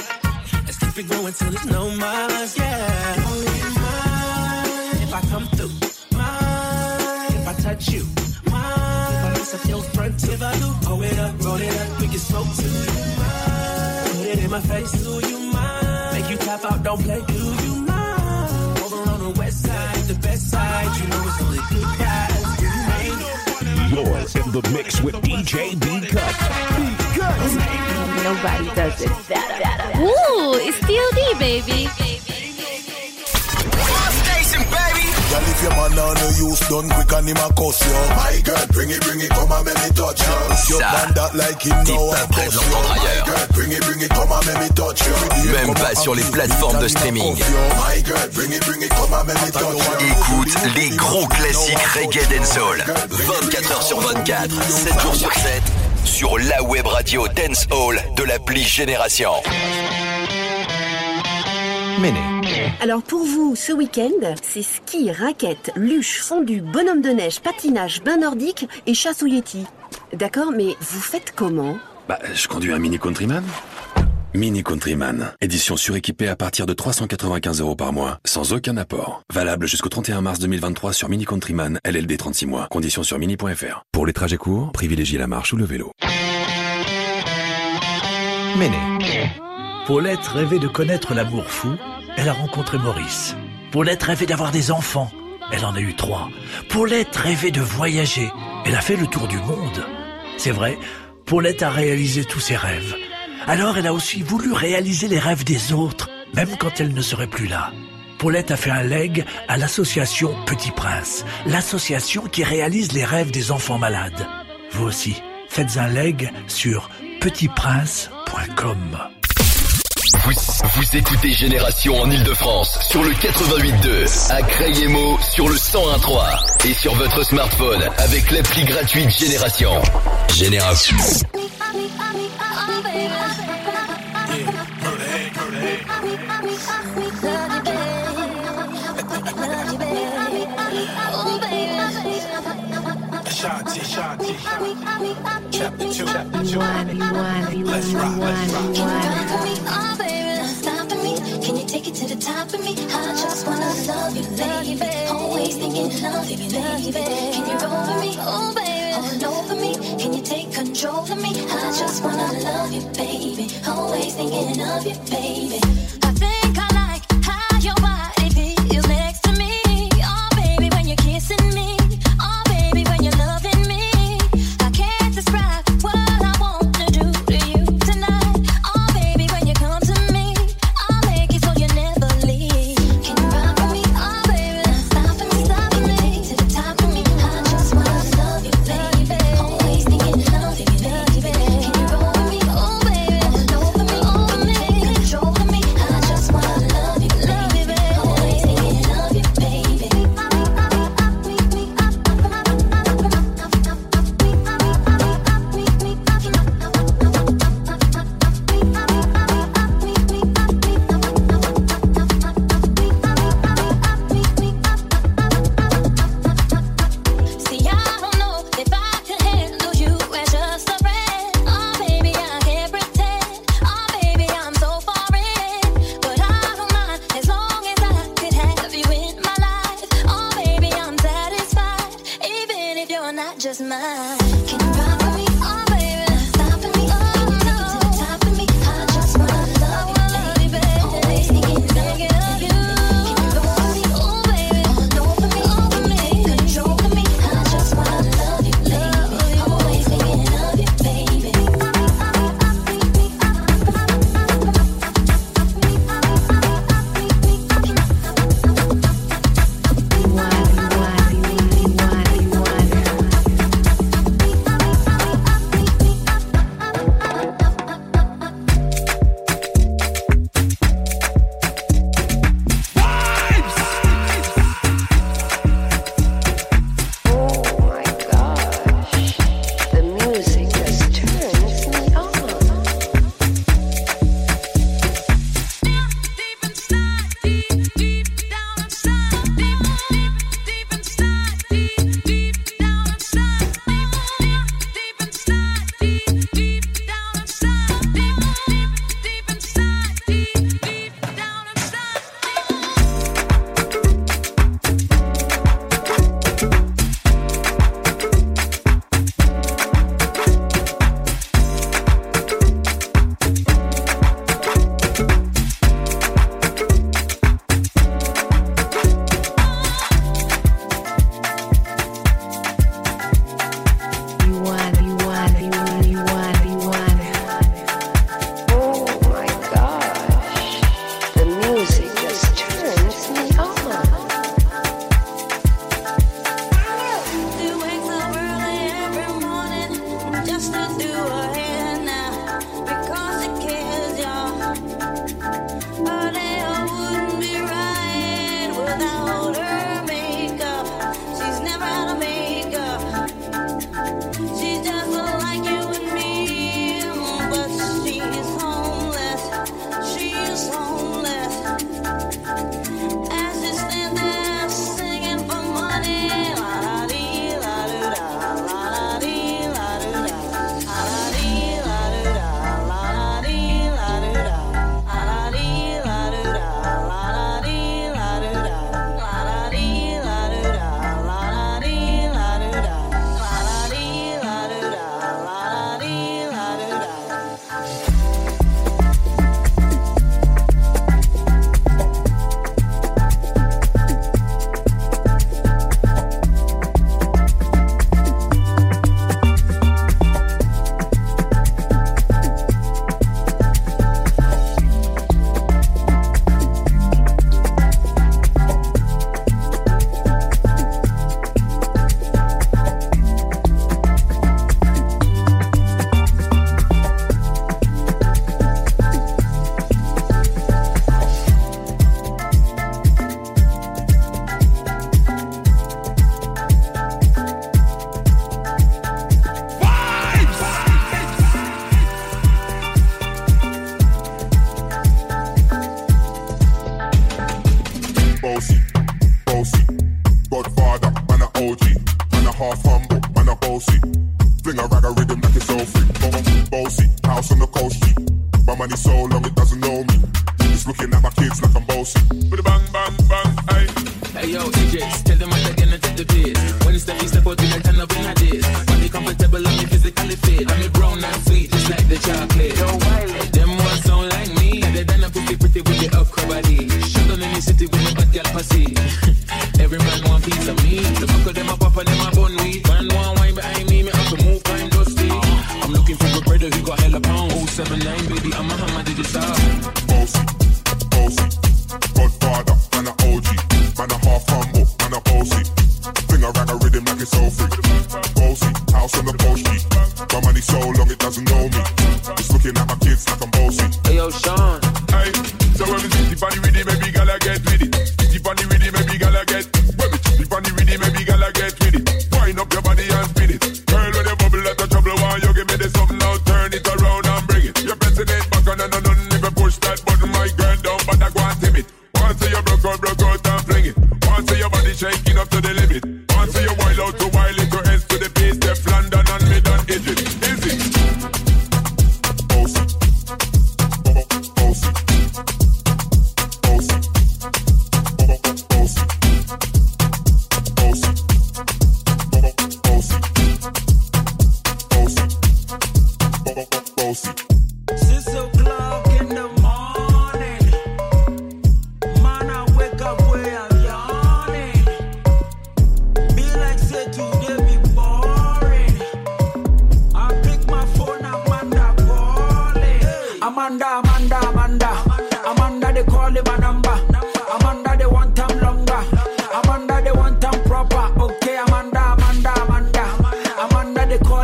Let's keep it going till there's no miles, yeah. Only mine if I come through. Mine if I touch you. Mine if I mess up your front. If I do, pull it up, roll it up, we can smoke too. Mine, put it in my face. Do you mind? Make you tap out, don't play. Do you mind? Over on the west side, the best side. You know it's only good guys. Do you mind? You're in the mix with D J B-Cup. Nobody does it better. Ooh, it's D L D, baby. Station, baby. Girl, if your man on the use done quick and him a cuss you. My girl, bring it, bring it, come and make me touch you. Your man that like him now a cuss you. My girl, bring it, bring it, come and make me touch you. Même pas sur les plateformes de streaming. My girl, bring it, bring it, come and make me touch you. Écoute les gros classiques reggae dancehall. vingt-quatre heures sur vingt-quatre, sept jours sur sept. Sur la web radio Dance Hall de l'appli Génération. Méné. Alors pour vous, ce week-end, c'est ski, raquettes, luche, fondue, bonhomme de neige, patinage, bain nordique et chasse au yéti. D'accord, mais vous faites comment ? Bah, je conduis un Mini Countryman. Mini Countryman, édition suréquipée à partir de trois cent quatre-vingt-quinze euros par mois, sans aucun apport. Valable jusqu'au trente et un mars deux mille vingt-trois sur Mini Countryman, L L D trente-six mois. Conditions sur mini point fr. Pour les trajets courts, privilégiez la marche ou le vélo. Méné. Paulette rêvait de connaître l'amour fou, elle a rencontré Maurice. Paulette rêvait d'avoir des enfants, elle en a eu trois. Paulette rêvait de voyager, elle a fait le tour du monde. C'est vrai, Paulette a réalisé tous ses rêves. Alors elle a aussi voulu réaliser les rêves des autres, même quand elle ne serait plus là. Paulette a fait un leg à l'association Petit Prince, l'association qui réalise les rêves des enfants malades. Vous aussi, faites un leg sur petit prince point com. Vous, vous écoutez Génération en Ile-de-France sur le quatre-vingt-huit virgule deux, à Crayemo sur le cent un virgule trois et sur votre smartphone avec l'appli gratuite Génération. Génération. Shanty, shanty, chapter two, chapter two. Let's rock, let's rock. Can you stop me, oh baby, stop me. Can you take it to the top of me? I just wanna love you, baby. Always thinking love you, baby. Can you roll for me, oh baby, all over me? Can you take control of me? I just wanna love you, baby. Always thinking of you, baby. I think I like how your body feels next to me, oh baby, when you're kissing me. Bossy,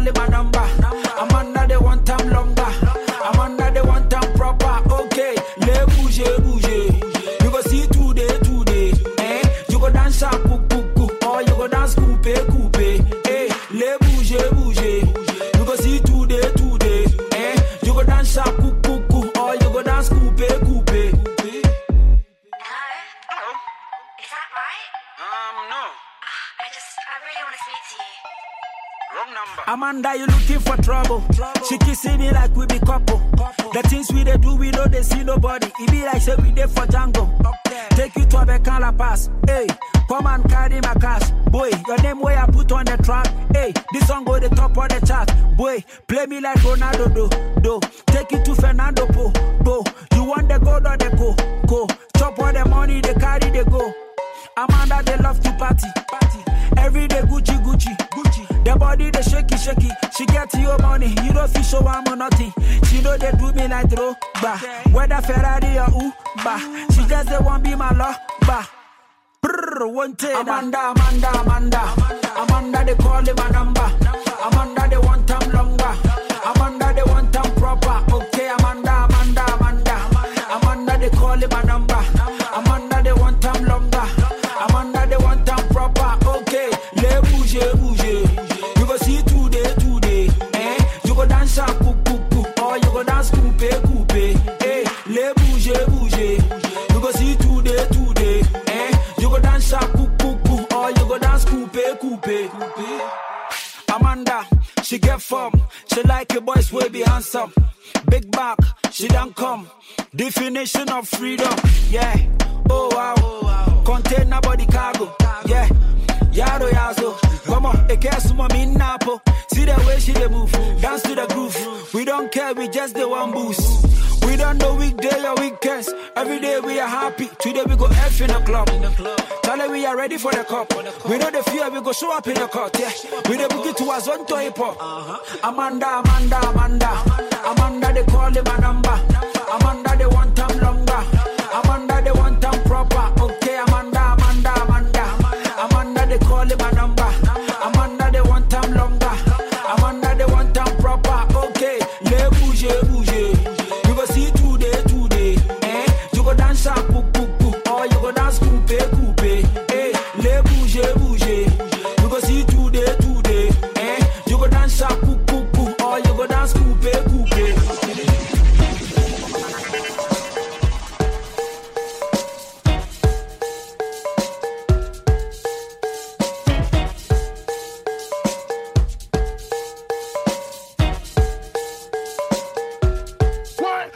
only my number. I'm under the one time longer. I'm under the one time proper. Okay, let bouger, bouger. You go see today, today. Eh, you go dance a cook, cook, cook. Or you go dance coupe, coupe. Eh, let bouger, bouger. You go see today, today. Eh, you go dance a cook, cook, cook. Or you go dance coupe, coupe. Amanda, you looking for trouble. trouble. She kissing me like we be couple. couple. The things we they do, we know they see nobody. It be like say we dey for Django. Okay. Take you to a Becan La Pass. Hey, come and carry my cash. Boy, your name way I put on the track. Hey, this song go the top of the chart. Boy, play me like Ronaldo do. do. Take you to Fernando Po. Bo. You want the gold or the go? Go. Chop all the money, they carry, they go. Amanda, they love to party. party. Every day Gucci, Gucci, Gucci. The body they shaky, shaky. She get your money, you don't feel so I'm or nothing. She know they do me like throw, bah. Okay. Whether Ferrari or Uber, she just they won't be my love, bah. Brrr, one take. Amanda, Amanda, Amanda, Amanda, Amanda, they call him my number. number. Amanda, they one time longer. Amanda, they one time proper. Okay, Amanda, Amanda, Amanda, Amanda, Amanda they call him my number. number. Amanda, they one time longer. Amanda, they one time proper. Okay, let bouger, bouger. You go see today, today. Eh, you go dance a cook, cook, cook. Or you go dance coupe, coupe. Eh, let bouger, bouger. You go see today, today. Eh, you go dance a cook, cook, cook. Or you go dance coupe, coupe. Amanda, she get form. She like your boys will be handsome. Big back, she don't come. Definition of freedom. Yeah. Oh wow, oh, wow. Container body cargo, cargo. Yeah, yaro yazo, come on, a case mommy napo, see the way she dey move, dance to the groove, we don't care, we just the one boost, we don't know weekday or weekends, every day we are happy, today we go F in the club, Charlie we are ready for the cup, we know the fear, we go show up in the court, yeah, we the boogie to us one to hip hop, Amanda, Amanda, Amanda, Amanda they call him my number, Amanda they one time longer, Amanda they one time proper, okay Amanda, Amanda, Amanda, Amanda they call him my number, Amanda they one time longer, Amanda they one time proper, okay, let bouger, bouger, you go see today, today, eh, you go dance a cook, cook, cook, or you go dance coupe, coupe, eh, let bouger, bouger, you go see today, today, eh, you go dance a cook, cook, cook, or you go dance coupe, coupe. What?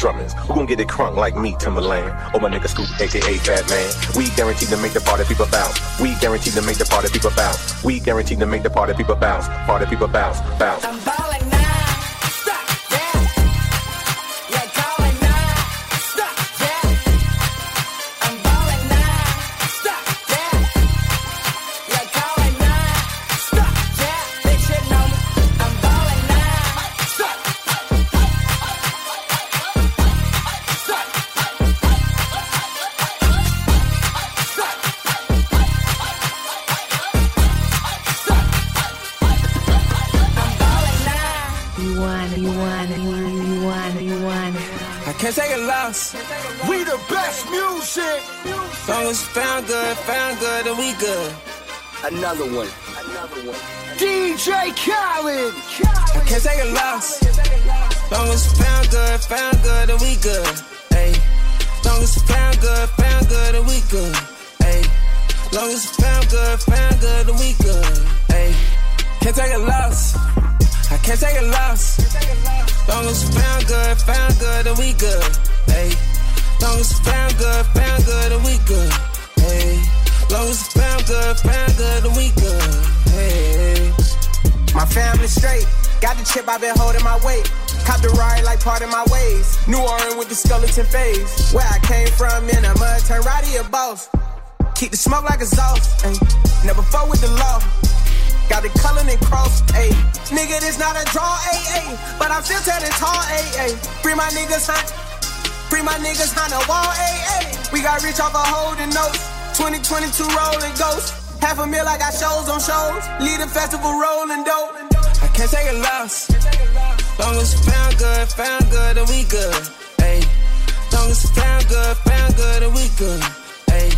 drummins. Who gon' get it crunk like me, Timberland? Or my nigga Scoop, aka Batman. We guaranteed to make the party people bounce. We guaranteed to make the party people bounce. We guaranteed to make the party people bounce. Party people bounce, bounce. I'm ballin' now. We the best music. As long as found good, found good, and we good. Another one, another one. D J Khaled. I can't take a loss. As long as found good, found good, and we good. Hey, as long as found good, found good, and we good. Hey, as long as found good, found good, and we good. Hey, can't take a loss. I can't take a loss. As long as found good, found good, and we good. Hey, long as found good, found good, and we good. Hey, long as found good, found good, and we good. Hey, my family straight, got the chip, I've been holding my weight. Cop the ride like part of my ways. New Orleans with the skeleton phase. Where I came from in the mud, turn Roddy a boss. Keep the smoke like a exhaust, ayy. Never fuck with the law. Got the Cullen and Cross, ayy. Nigga, this not a draw, ayy, ayy. But I'm still turning tall, ayy, ayy. Free my niggas, huh? Free my niggas on the wall, ayy, ayy. We got rich off of holding notes. twenty twenty-two rolling ghosts. Half a meal, I got shows on shows. Lead a festival rolling dope. I can't take a loss. Long as found good, found good, and we good. Ayy. Long as found good, found good, and we good. Ayy.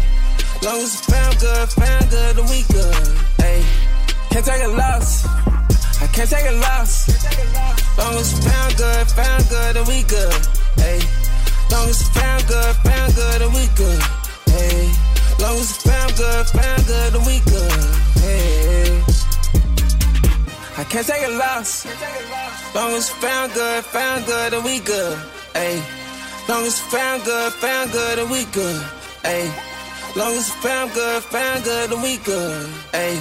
Long as found good, found good, and we good. Ayy. Can't take a loss. I can't take a loss. Long as found good, found good, and we good. Ayy. Long as found good, found good, and we good. Hey, long as found good, found good, and we good. Hey, I can't take a loss. Long as found good, found good, and we good. Hey, long as found good, found good, and we good. Hey, long as found good, found good, and we good. Hey,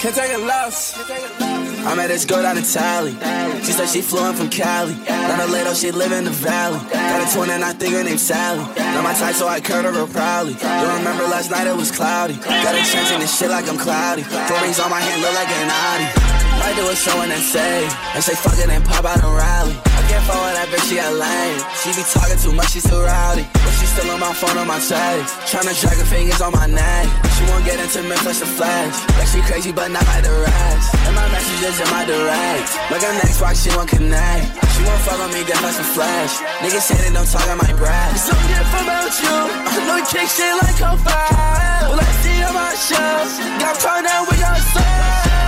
can't take a loss. I met this girl out of Tally. She said she flew in from Cali. Not a little, she live in the valley. Got a twin and I think her name's Sally. Not my type, so I curved her real proudly. Don't remember last night, it was cloudy. Got a chance in this shit like I'm cloudy. Four rings on my hand look like an Audi. I do a show and then save. And say fuck it and pop out and rally. I can't follow that bitch, she a lame. She be talking too much, she's too rowdy. But she still on my phone on my side. Tryna drag her fingers on my neck. She won't get into me, flash a flash. Like she crazy, but not like the rest. And my messages in my direct. Like her next rock, she won't connect. She won't fuck on me, then flash a flash. Niggas saying don't talk on my breath. There's something different about you. I know you kick shit like her fire. Well, I see on my shows. Got caught out with your soul.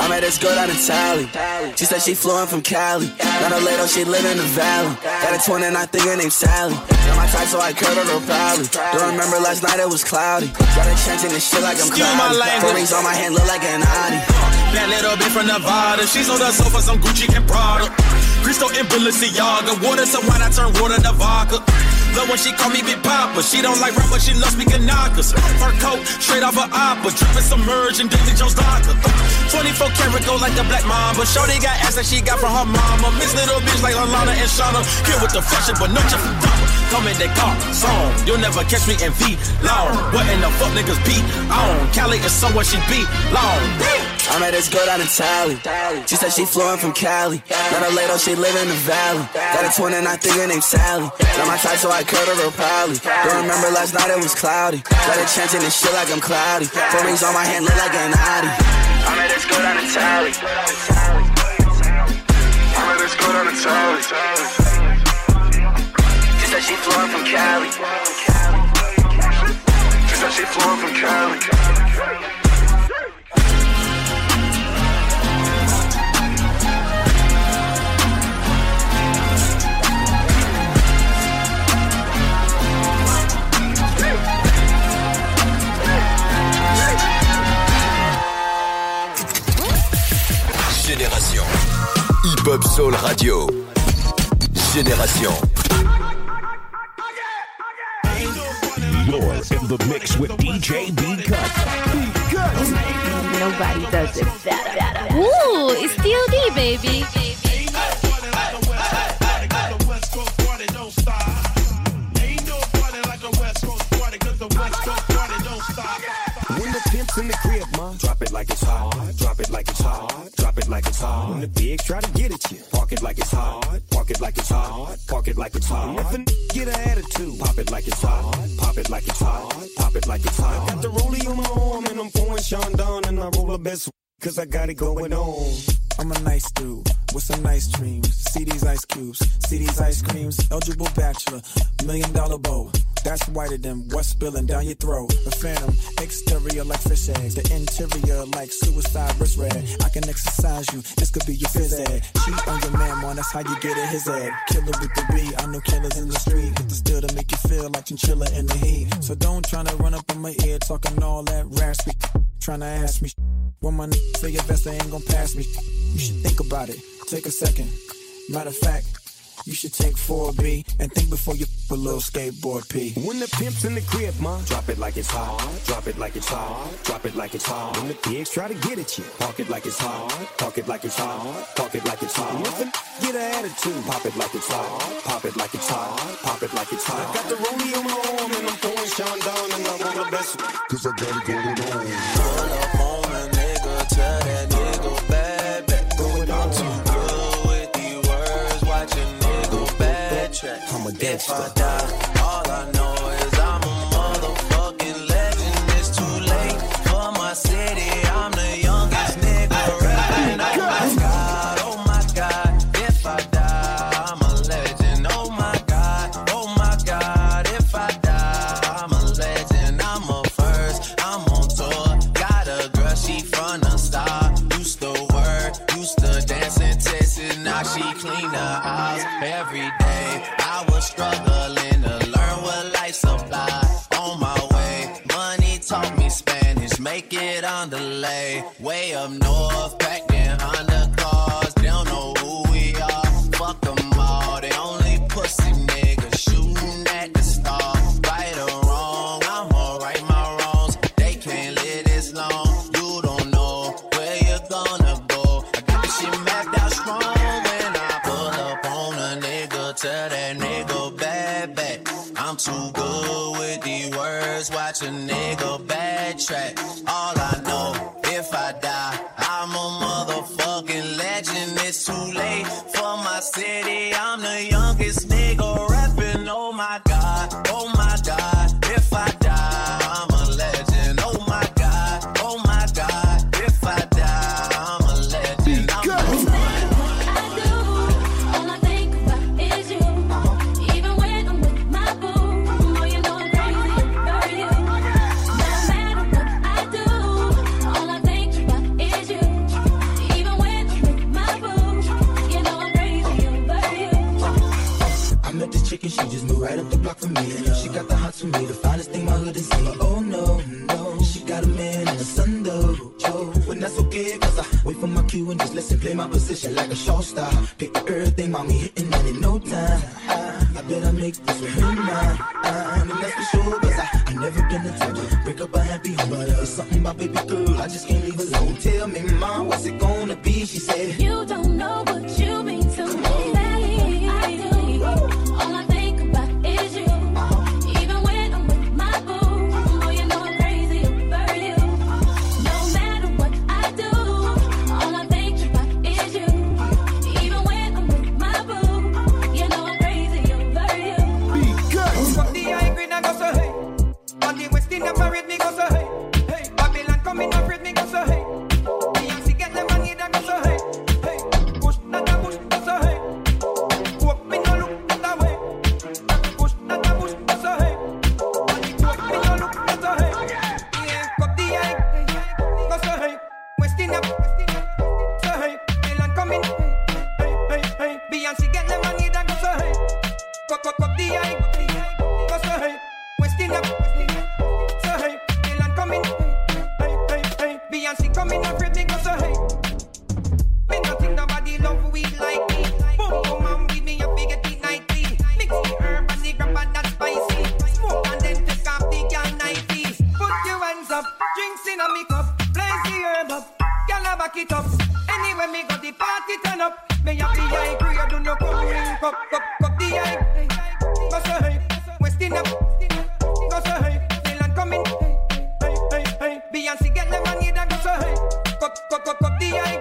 I met this girl out of Tally. She said she flew in from Cali. Not a little, she live in the valley. Got a twin and I think her name's Sally. Not my type, so I curved her real proudly. Don't remember last night, it was cloudy. Got a chance in this shit like I'm cloudy. Four rings on my hand look like an Audi. That little bitch from Nevada. She's on the sofa, some Gucci and Prada. Crystal and Balenciaga. Water some wine, I turn water to vodka. Love when she call me Big Papa. She don't like rap, but she loves me Kanakas. Her coat, straight off her opera. Drippin' submerged in Daisy Jones locker. twenty-four karat go like the black mamba. Shorty got ass that she got from her mama. Miss little bitch like Alana and Shauna. Here with the fashion, but no just dollar. Come in that car, song. You'll never catch me in V-Long. What in the fuck niggas beat on? Cali is somewhere she be long. I met this girl out in Tally. She said she flew in from Cali. Not a little, she live in the valley. Got a twin and I think her name's Sally. Not my type, so I curved her real proudly. Don't remember last night, it was cloudy. Got a chance in this shit like I'm cloudy. Four rings on my hand look like an Audi. I met this girl out in Tally. I met this girl out in Tally. She said she flew in from Cali. She said she flew in from Cali. Génération Hip Hop Soul Radio. Génération the mix with D J B Cut. Nobody does it better. Ooh, it's D O D, baby. In the crib, ma. Drop it like it's hot. Drop it like it's hot. Drop it like it's hot. When the big try to get at you, park it like it's hot. Park it like it's hot. Park it like it's hot. If a n- get an attitude, pop it like it's hot. Pop it like it's hot. Pop it like it's hot. Got the rollie on my arm and I'm pouring Sean Don and I roll the best cause I got it going on. I'm a nice dude with some nice dreams. See these ice cubes, see these ice creams. Eligible bachelor, million dollar bow. That's whiter than what's spilling down your throat. The phantom, exterior like fish eggs. The interior like suicide wrist red. I can exercise you, this could be your phys ed. Cheat on your man, man, that's how you get it, his head. Killer with the beat, I know killers in the street. But the still to make you feel like chinchilla in the heat. So don't tryna run up in my ear talking all that raspy. Tryna ask me, when my n***a say your best, they ain't gon' pass me. You should think about it, take a second. Matter of fact, you should take four B and think before you f*** a little skateboard P. When the pimp's in the crib, ma, drop it like it's hot. Drop it like it's hot. Drop it like it's hot. When the pigs try to get at you, park it like it's hot. Park it like it's hot. Park it like it's hot. If a get an attitude, pop it like it's hot. Pop it like it's hot. Pop it like it's hot. I got the rollie on my arm and I'm throwing Sean down and I'm on the best cause I gotta get it on. Pull up on a nigga, tell that nigga bad, bad. Throw it on to I'm a gangster. If I die, all I know is I'm a motherfucking legend. It's too late for my city. I'm the youngest nigga rapping. Oh my God, oh my God. If I die, I'm a legend. Oh my God, oh my God. If I die, I'm a legend. I'm a first, I'm on tour. Got a girl, she from the star. Used to work, used to dance and test it. Now she clean her eyes every day. Struggling to learn what life supplies. On my way, money taught me Spanish. Make it on the lay. Way up north, packing Honda cars. They don't know who we are. Fuck them all. They only pussy niggas shooting at the stars. Right or wrong, I'ma right my wrongs. They can't live this long. You don't know where you're gonna go. I got this shit mapped out strong. When I pull up on a nigga, tell that nigga. I'm too good with these words, watch a nigga backtrack. All I know, if I die, I'm a motherfucking legend. It's too late for my city. I'm the youngest nigga rapping. Oh my God, oh my God. If I die, I'm a legend. Oh my God, oh my God. If I die, I'm a legend. I'm the She just moved right up the block from me. She got the hots for me, the finest thing my hood has seen. Oh no, no, she got a man in the sun though. When that's okay, cause I wait for my cue and just listen, play my position like a show star. Pick up everything, mommy hitting and in no time. I, I bet I make this with him mine. And that's for sure, cause I, I never been the type to break up a happy home. But there's something about baby girl, I just can't leave alone. Tell me, mom, what's it gonna be? She said, you don't know what you mean to me. Hey, push, not a push, that's a hey. it up. Anyway, me got the party turn up. Me have the high grade, do no come ring up, up, up the high. Go so high, wasting up, go so high. Dylan coming, hey, hey, hey. Beyonce get the money, that go so high, up, up, up, up the high.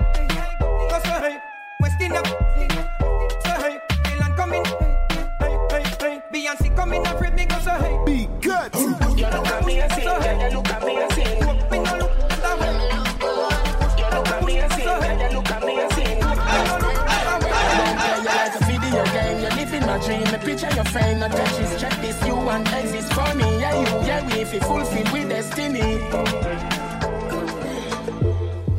Go so high, wasting up, so high. Dylan coming, hey, hey, hey. Beyonce coming, afraid me go so high. Be good. You look at me and sing, yeah, you look at me and sing. Dream, a picture your friend, not touches, check this, you want exist for me, yeah, you, yeah, we, if you fulfill with destiny.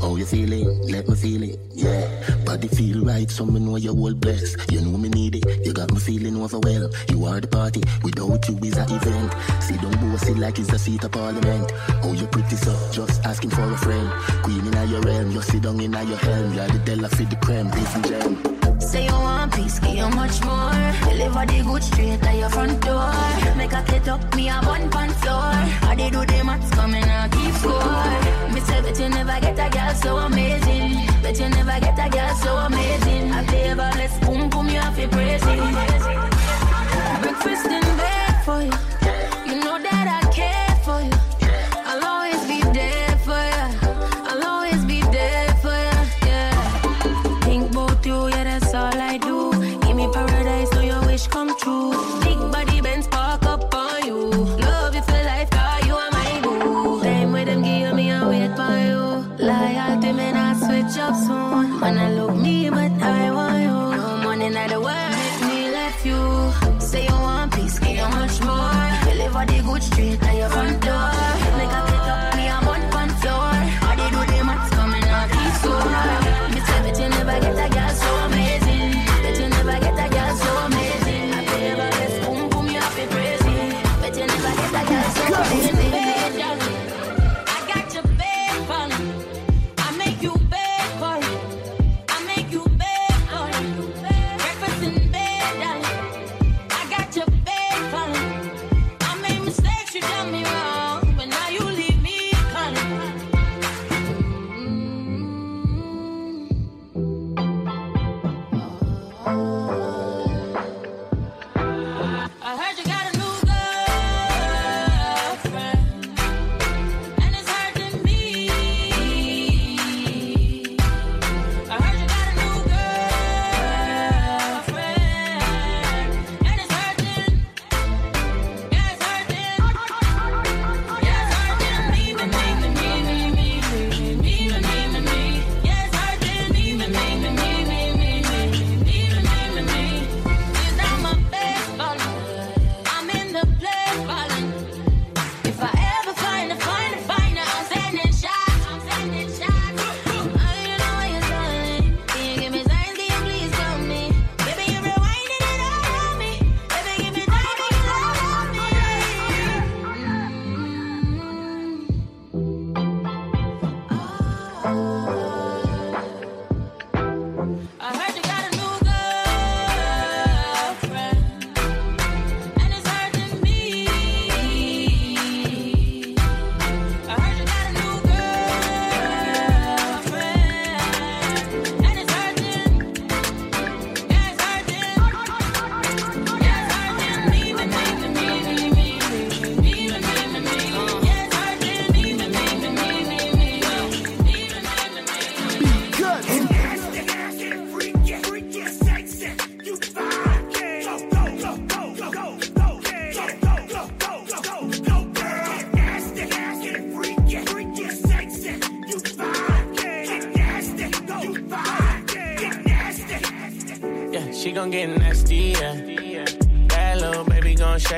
How you feeling? Let me feel it, yeah. Body feel right, so me know your whole blessed. You know me need it, you got me feeling overwhelmed. You are the party, without you is an event. See, don't boast it like it's the seat of parliament. Oh, you pretty so, just asking for a friend. Queen in your realm, you sit down in your helm. You're the Della fit the creme, beef and jam. Say you want peace, give you much more. Deliver the good straight at your front door. Make a get up, me a one pan floor. How they do the maths, come and I keep score. Me say, bet you never get a girl so amazing. Bet you never get a girl so amazing. I play about less, boom, boom, you have to praise it. Breakfast in bed for you. You know that I care for you. I'll always be there for you. I'll always be there for you, yeah. Think about you, yeah, that's all I do. Give me paradise, so your wish come true. Big body bends, spark up on you. Love you for life, girl, you are my boo. Time with them give me and wait for you. Loyalty, man, I switch up soon. Man, I love me, but I want you. No money, not the world, make me left you. Say you want peace, give you much more. Deliver the good straight at your front door. Make a get up, me a one pan floor. How they do the maths, coming out keep score. Me say, bet you never get a girl so amazing.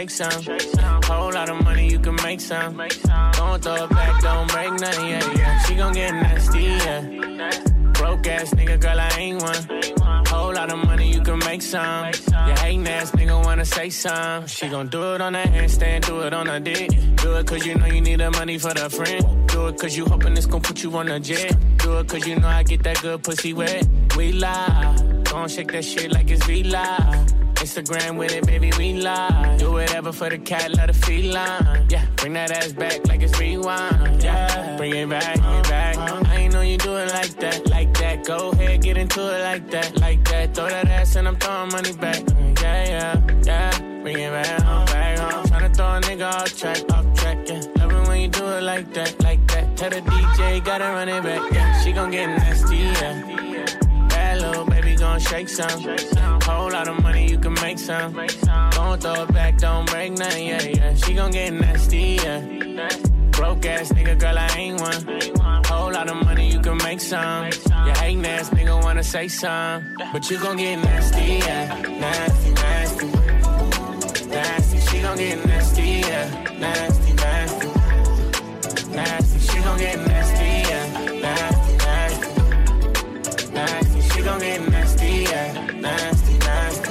Some. Whole lot of money, you can make some. Don't throw it back, don't break nothing, yeah, yeah. She gon' get nasty, yeah. Broke ass nigga, girl, I ain't one. Whole lot of money, you can make some. You hatin' ass nigga wanna say some. She gon' do it on her handstand, do it on her dick. Do it cause you know you need the money for the friend. Do it cause you hoping it's gon' put you on a jet. Do it cause you know I get that good pussy wet. We live, gon' shake that shit like it's V-Live. Instagram with it, baby, we live. Do whatever for the cat, love the feline. Yeah, bring that ass back like it's rewind. Yeah, bring it back, bring it back. I ain't know you do it like that. Like it like that, like that. Throw that ass and I'm throwing money back. Mm, yeah, yeah, yeah. Bring it back home, back home. Tryna throw a nigga off track, off track, yeah. Love it when you do it like that, like that. Tell the D J, gotta run it back, yeah. She gon' get nasty, yeah. Bad little baby gon' shake some. Whole lot of money, you can make some. Gon' throw it back, don't break nothing, yeah, yeah. She gon' get nasty, yeah. Broke ass nigga, girl, I ain't one. Whole lot of money, you can make some. You hatin' ass nigga wanna say some, but you gon' get nasty, yeah. Nasty, nasty, nasty. She gon' get nasty, yeah. Nasty, nasty, nasty. She gon' get nasty, yeah. Nasty, nasty, nasty. She gon' get nasty, yeah. Nasty, nasty, nasty.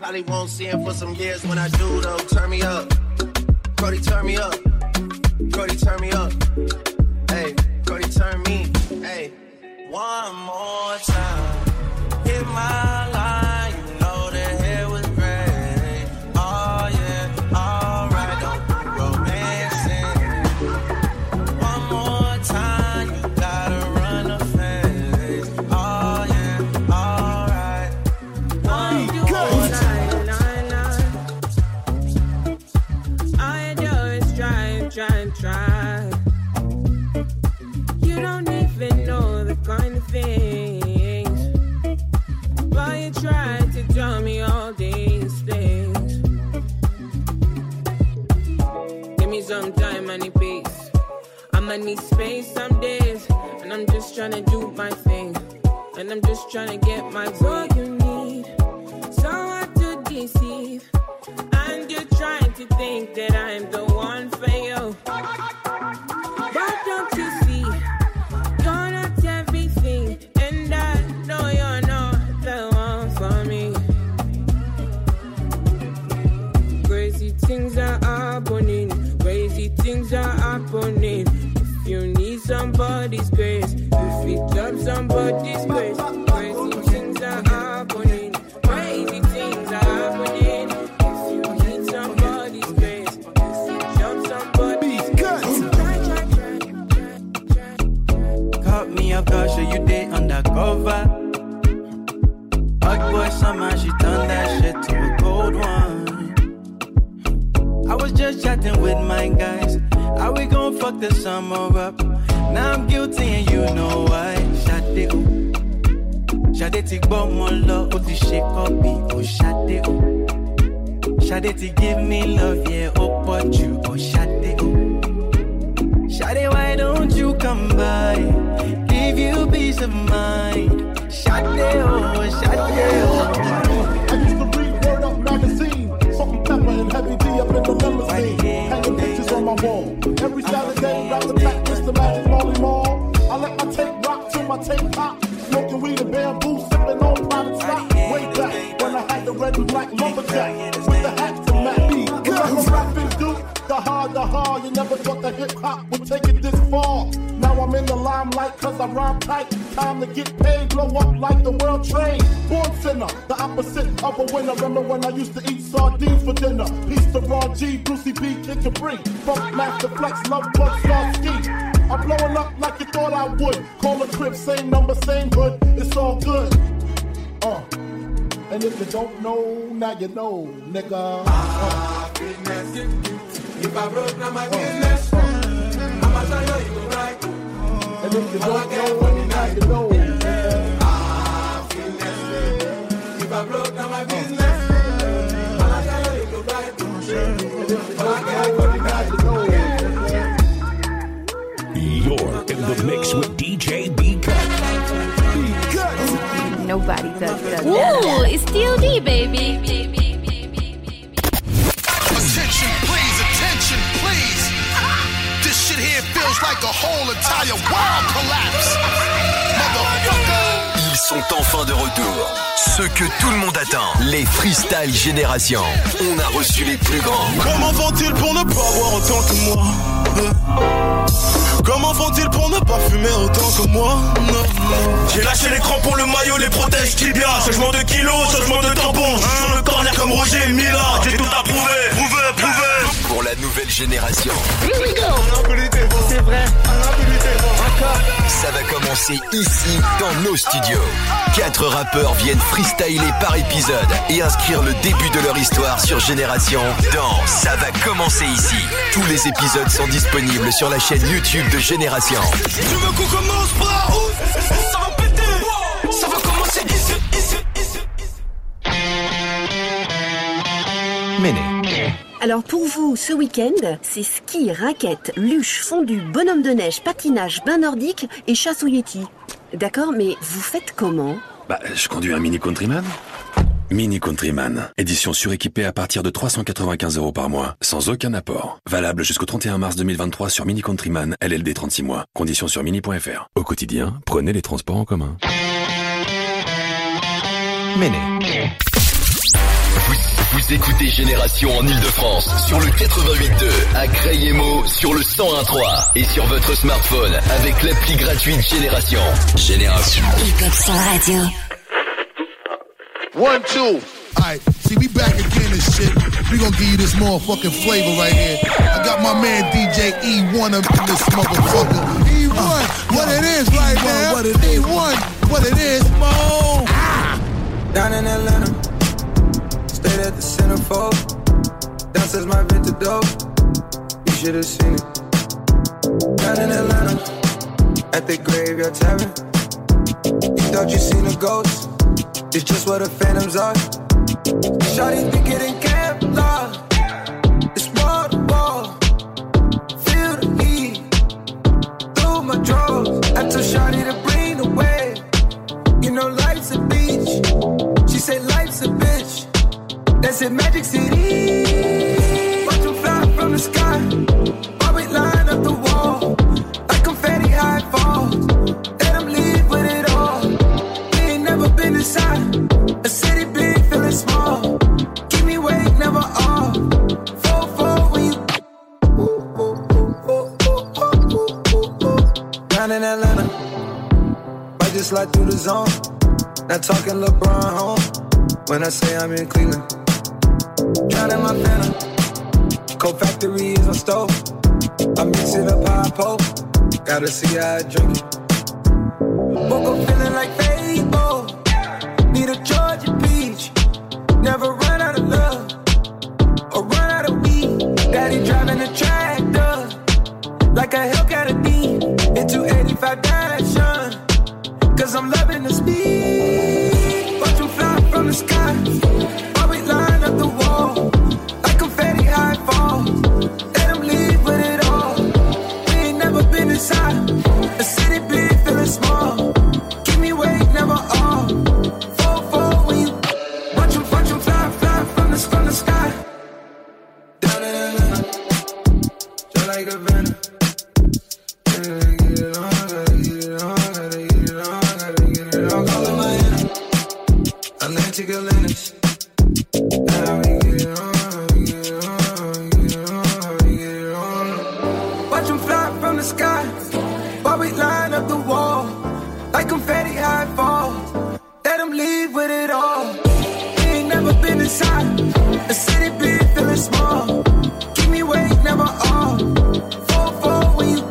Probably won't see him for some years. When I do though, turn me up, Brody, turn me up, Brody, turn me up, hey, Brody, turn me, hey, one more time, hit my line, you know that it was great, oh yeah, alright, don't be romancing, one more time, you gotta run the fence, oh yeah, alright, one more time. Try. You don't even know the kind of things, but you try to tell me all these things. I need space some days, and I'm just trying to do my thing, and I'm just trying to get my all you need. So hard to deceive, and you're trying to think that I'm the one for you. Why don't you see? You're not everything, and I know you're not the one for me. Crazy things are happening, crazy things are happening. If you need somebody's grace, if you love somebody's grace, crazy things are happening, crazy things are happening. If you need somebody's grace, if you love somebody's grace. Caught me off guard, sure you did undercover. Hot boy, somehow she done that shit to a cold one. I was just chatting with my guys. How we gon' fuck the summer up? Now I'm guilty and you know why. Shade o, shade ti gbọ́ mọ lọ, ó ti ṣe copy. Oh shade o, shade ti give me love, yeah, ó pọ̀ jù. Oh shade o, shade why don't you come by? Give you peace of mind. Shade o, shade o. I used to read Word Up magazine, salt and pepper and heavy D up in the number scene. Hanging pictures on my wall. Every Saturday, round the back, Mister Magic Molly Mall. I let my tape rock till my tape pop. Smoking weed and bamboo, sipping on private stock. Way back when I had the red and black lumberjack with the hat to match me. Cause I'm a rapping dude, the hard, the hard. You never thought that hip hop would take it this far. Now I'm in the limelight cause I rhyme tight. Time to get paid, blow up like the world trade. Born sinner, the opposite of a winner. Remember when I used to eat sardines for dinner? Peace to Raw G, Brucey B, Kid Capri. Funk Master Flex, Love Bug, Starsky. I'm blowing up like you thought I would. Call a crib, same number, same hood. It's all good. Uh. And if you don't know, now you know, nigga. Uh. Happiness. If I broke, now my business. I'ma tell you, you go right. And if you don't know, now you know, nigga. Happiness. If I broke, now my business. I'ma tell you, you go right. And if you don't know, now you know. You're in the mix with D J B-Cut. Nobody does that. Ooh, it's D O D, baby. Attention, please, attention, please. This shit here feels like a whole entire world collapse. Motherfucker. Ils sont enfin de retour. Ceux que tout le monde attend. Les Freestyle Génération. On a reçu les plus grands. Comment vont-ils pour ne pas avoir autant que moi? Comment font-ils pour ne pas fumer autant que moi? Non, non. J'ai lâché l'écran pour le maillot, les protèges tibia. Changement de kilos, changement de tampon. J'suis sur le corner comme Roger Mila. J'ai tout approuvé, prouvé, prouvé. Pour la nouvelle génération. Here we go. C'est vrai. Ça va commencer ici, dans nos studios. Quatre rappeurs viennent freestyler par épisode et inscrire le début de leur histoire sur Génération dans Ça va commencer ici. Tous les épisodes sont disponibles sur la chaîne YouTube de Génération. Je veux qu'on commence par où? Ça va péter. Ça va commencer ici, ici, ici, ici. Méné. Alors pour vous, ce week-end, c'est ski, raquettes, luche, fondue, bonhomme de neige, patinage, bain nordique et chasse au yéti. D'accord, mais vous faites comment? Bah, je conduis un Mini Countryman. Mini Countryman, édition suréquipée à partir de trois cent quatre-vingt-quinze euros par mois, sans aucun apport. Valable jusqu'au trente et un mars deux mille vingt-trois sur Mini Countryman, L L D trente-six mois. Conditions sur mini point f r. Au quotidien, prenez les transports en commun. Méné. Vous écoutez Génération en Ile-de-France sur le quatre-vingt-huit point deux, à Creil-et-Meaux sur le cent un point trois et sur votre smartphone avec l'appli gratuite Génération. Génération. Hip-hop sans radio. One, two. Alright, see we back again and shit. We gonna give you this motherfucking flavor right here. I got my man D J E one up in this motherfucker. E one, uh, what it is right E one, now. What it is. E one, what it is, mo. Ah. Down in Atlanta. Stayed at the centerfold. Downstairs my vintage dope. You should've seen it. Down in Atlanta, at the Graveyard Tavern. You thought you seen a ghost. It's just where the phantoms are. Shawty think it ain't Kevlar. It's wall to wall. Feel the heat. it's Magic City. Watch them fly from the sky, while we line up the wall, like confetti high falls. Let them leave with it all. We ain't never been inside a city big, feeling small. Keep me awake, never off. Four, four, when you down in Atlanta, I just slide through the zone. Not talking LeBron home when I say I'm in Cleveland. Drowning my phantom. Coke factory is on stove. I mix it up how I poke. Gotta see how I drink it. Woke up feeling like Fable. Need a Georgia peach. Never run out of love or run out of weed. Daddy driving a tractor like a Hellcat a D. In two eighty-five Datsun. Cause I'm loving the speed. Watch them fly from the sky, while we line up the wall, like confetti high falls. Let them leave with it all. We ain't never been inside a city big, feeling small. Keep me awake, never off. Four, four, when you watch them, watch them fly, fly from the, from the sky. Down in Atlanta, just like Havana. Yeah, get it on, gotta get it on. Atlantic Atlantis. Now we get it on, we get it on, we get it on, we get it on. Watch them fly from the sky, while we line up the wall, like confetti high falls. Let them leave with it all. We ain't never been inside a city big, feeling small. Keep me awake, never off. Four, four, when you.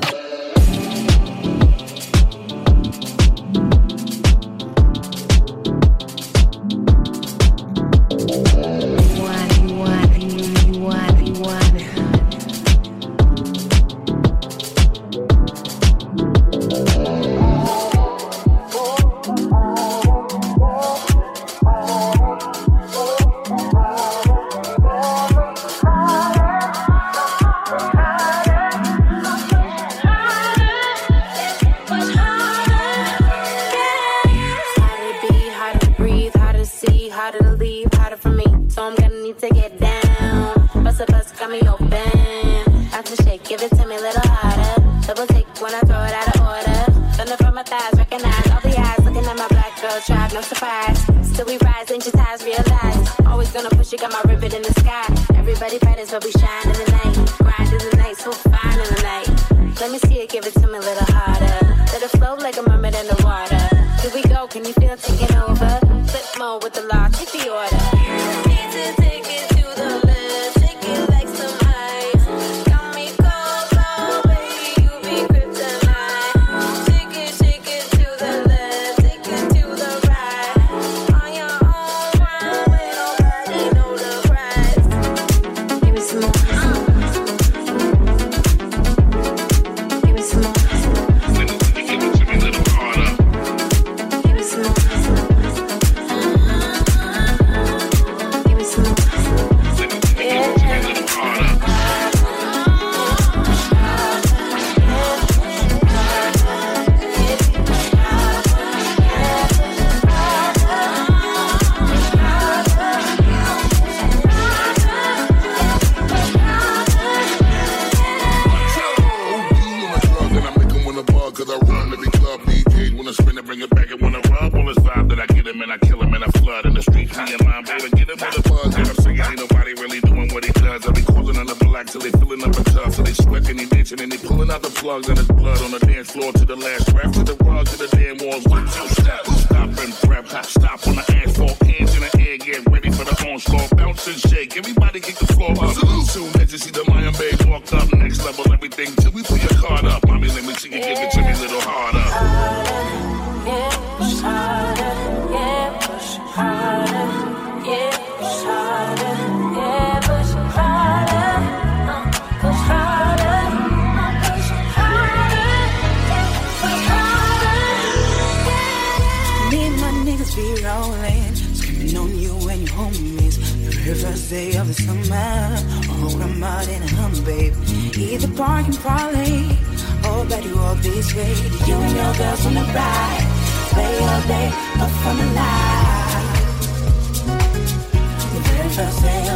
Say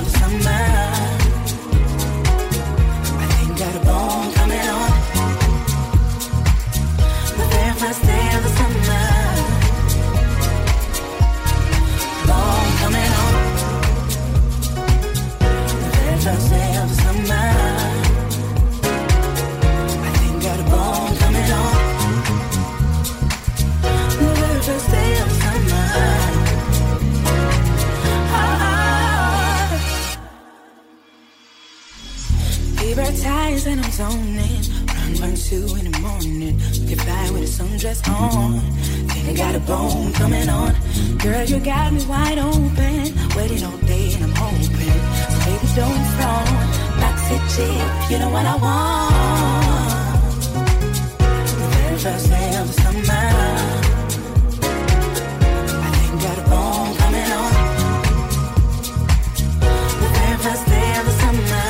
cigarette ties and I'm zoning. Run, run, two in the morning. Look at by with a sundress on. Think I got a bone coming on. Girl, you got me wide open. Waiting all day and I'm hoping. So baby, don't frown. Boxy chick, you know what I want. The very first day of the summer. I think I got a bone coming on. The very first day of the summer.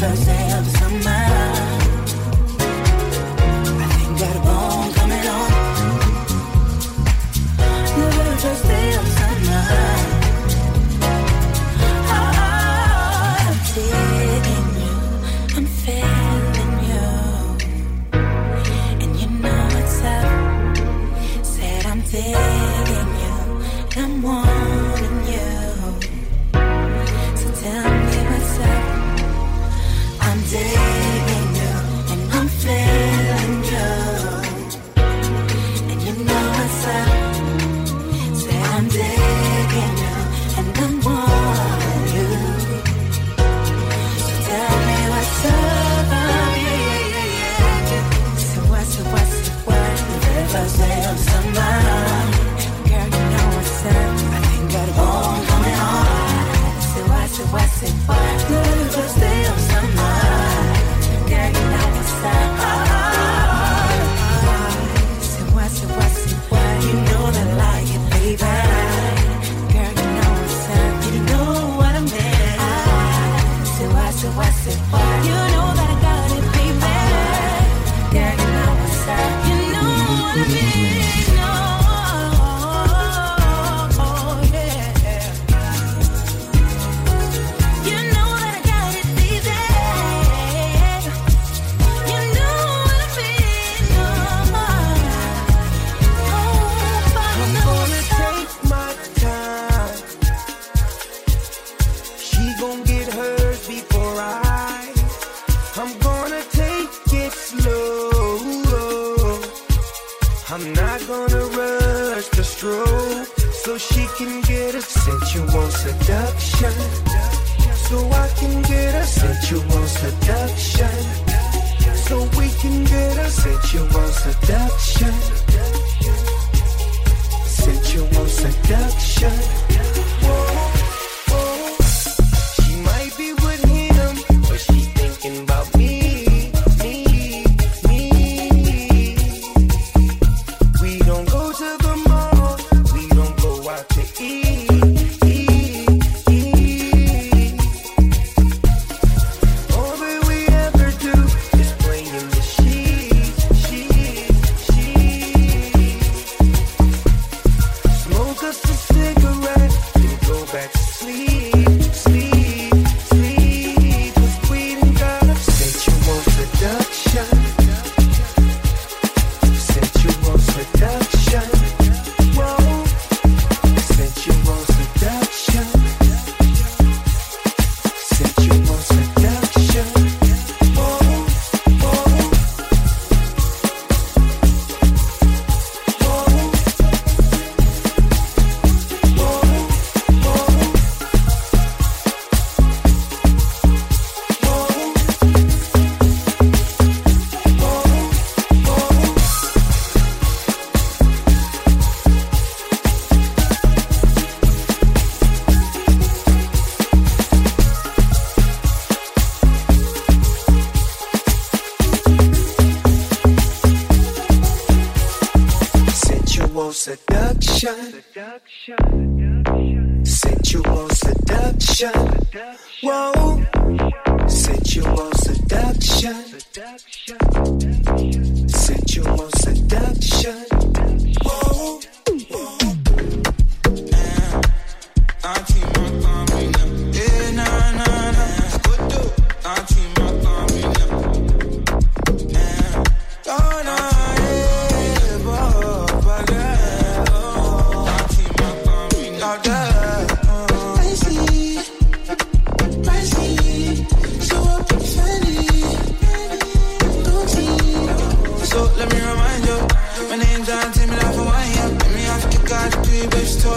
First day of the summer, I think got a bone coming on. The very first day of the summer, oh, I'm feeling you, I'm feeling you, and you know what's up. Said I'm digging you, and I'm wanting you. So tell me what's up. I'm digging you, and I'm feeling you, and you know what's up. Say I'm digging you, and I'm wanting you. So tell me what's up, oh yeah, yeah, yeah, yeah. So what's up, what's up, what? The very first day of summer, girl, you know what's up. I think got a bone coming on. So what's up, what's up, what? The very first day of summer.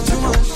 Too much.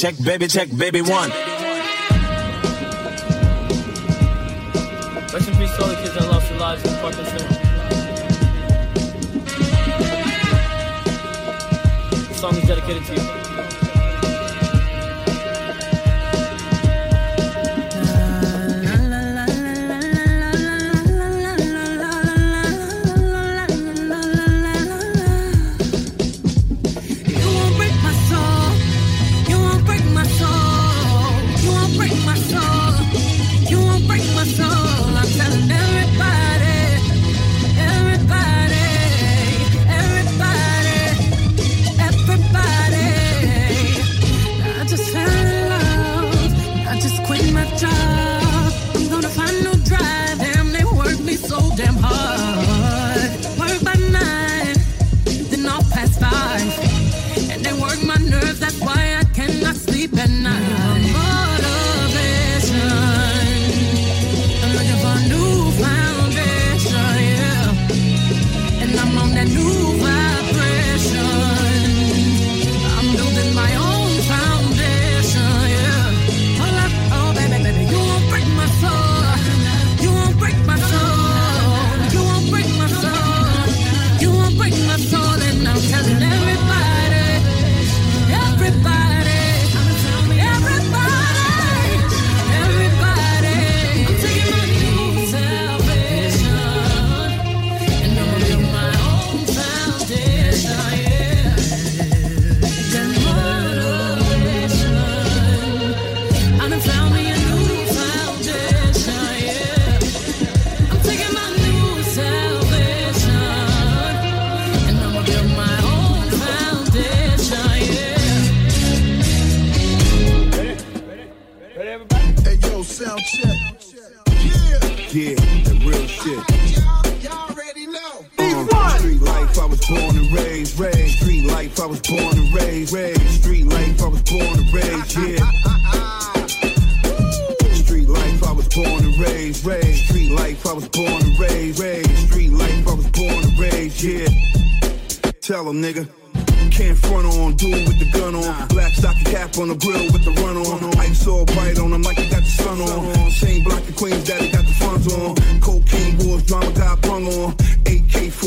Check, baby, check, baby, one. Rest in peace to all the kids that lost their lives in Parkland. This song is dedicated to you.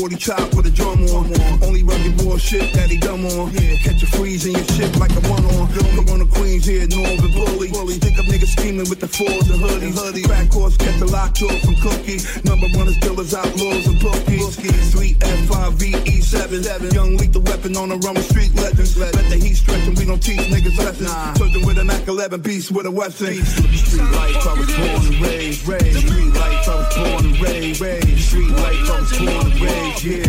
forty chop with a drum on. Only run your bullshit that he dumb on. Catch a freeze in your shit like a one-on. Come on the Queens here, North and Bully. Think of niggas scheming with the fours and hoodies. Back horse, get the lock door from Cookie. Number one is dealers, outlaws, and bookies. three F five V E seven. Young lethal weapon on the run with street legends. Let the heat stretch and we don't teach niggas lessons. Children with a Mac eleven, beast with a Wesson. Street life, I was born and raised, raised. Street life, I was born and raised, raised. Street life, I was born and raised, yeah.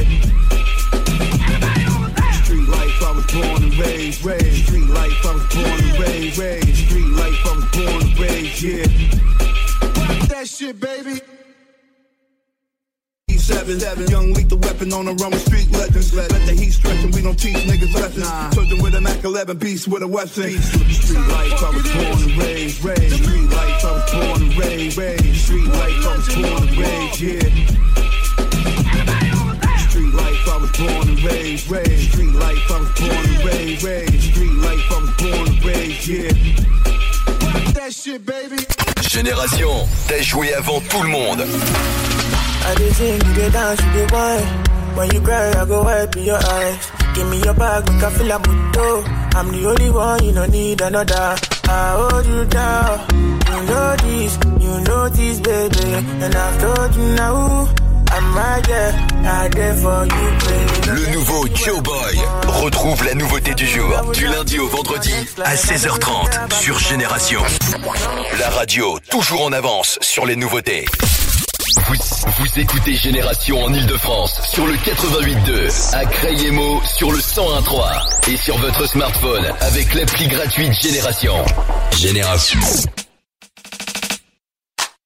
Street life, I was born and raised, raised. Street life, I was born and raised, raised. Street life, I was born and raised, yeah. Rock that shit, baby. Seven, seven, young lethal weapon on the run with street legends. Let the heat stretch and we don't teach niggas lessons. Nah. Children with a Mac eleven, beast with a Wesson. Street life, I was born and raised, raised. Street life, I was born and raised, raised. Street life, I was born and raised, yeah. Street life, I was born and raised, raised. Street life, I was born and raised, raised. Street life, I was born and raised, yeah. That shit, baby. Génération, t'as joué avant tout le monde. I did sing, you did dance, you did wine. When you cry, I go wipe your eyes. Give me your bag, make I feel a mundo. I'm the only one, you don't need another. I hold you down. You know this, you know this, baby. And I've told you now, I'm right there, I'm there for you, baby. Le nouveau Joe Boy retrouve la nouveauté du jour, du lundi au vendredi à seize heures trente sur Génération. La radio, toujours en avance sur les nouveautés. Vous, vous écoutez Génération en Ile-de-France sur le quatre-vingt-huit point deux, à Crayemo sur le cent un point trois et sur votre smartphone avec l'appli gratuite Génération. Génération.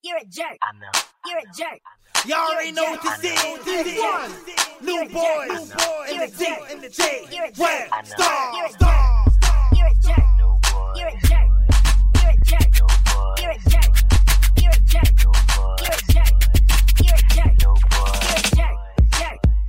You're a jerk. I know. You're a jerk. Y'all already know what this is. This is one. New boys. In the deep, in the deep. You're a jerk. You're a jerk. You're a jerk. You're a jerk. You're a jerk. You're a jerk. You're a jerk. You're a jerk. You're a jerk, you're a jerk, jerk, jerk,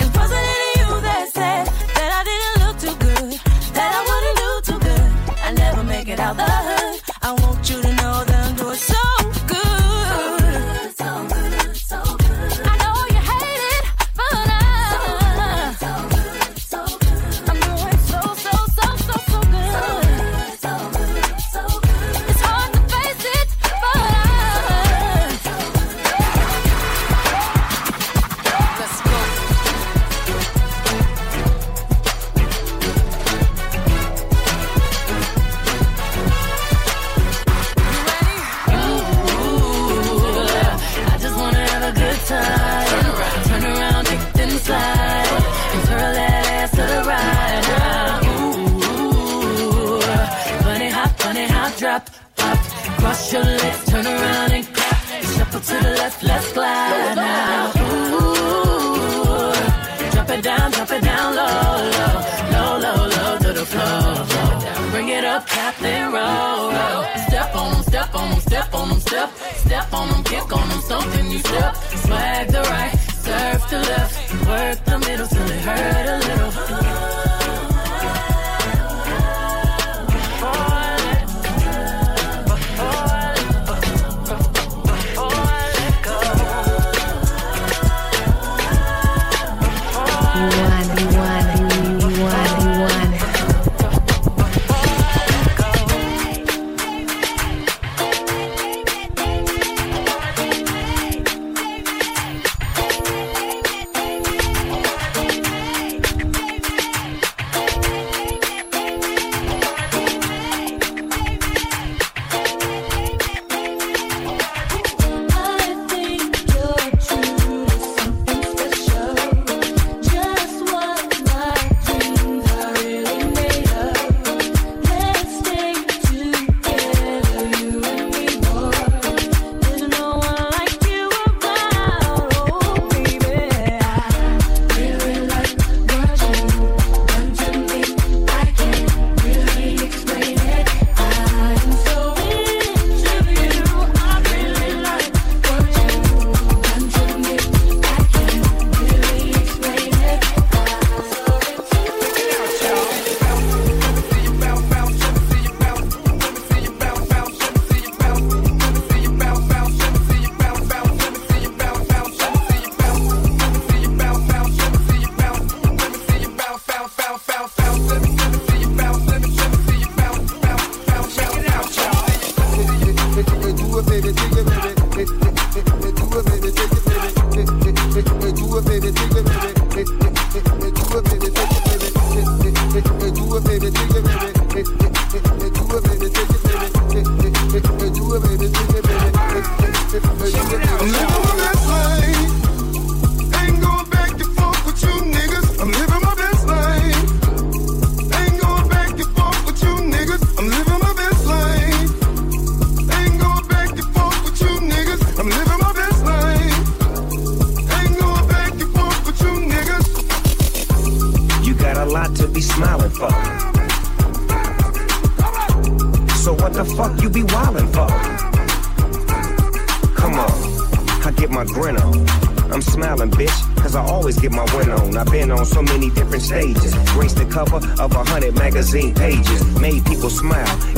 And wasn't it you that said that I didn't look too good? That I wouldn't do too good. I never make it out the hood. I want you to know that I'm doing so good. So good, so good, so good. I know you hate it, but I so good, so good, so good. I'm doing so, so, so, so, so good. So good, so good, so good. It's hard to face it, but I so good, so good. Let's go. Cross your legs, turn around and clap. Shuffle to the left, let's glide now. Ooh, drop it down, drop it down low, low, low, low, low to the floor. Bring it up, tap and roll, roll. Step on them, step on them, step on them, step, step on them, kick on them, something you step. Swag the right. surf the left, work the middle till it hurt a little.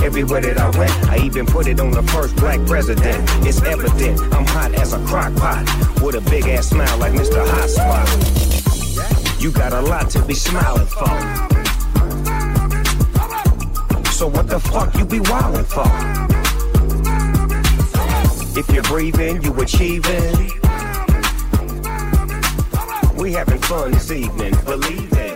Everywhere that I went, I even put it on the first black president. It's evident I'm hot as a crock pot with a big ass smile like Mister Hot Spot. You got a lot to be smiling for, so what the fuck you be wildin' for? If you're breathing, you achieving. We having fun this evening, believe it.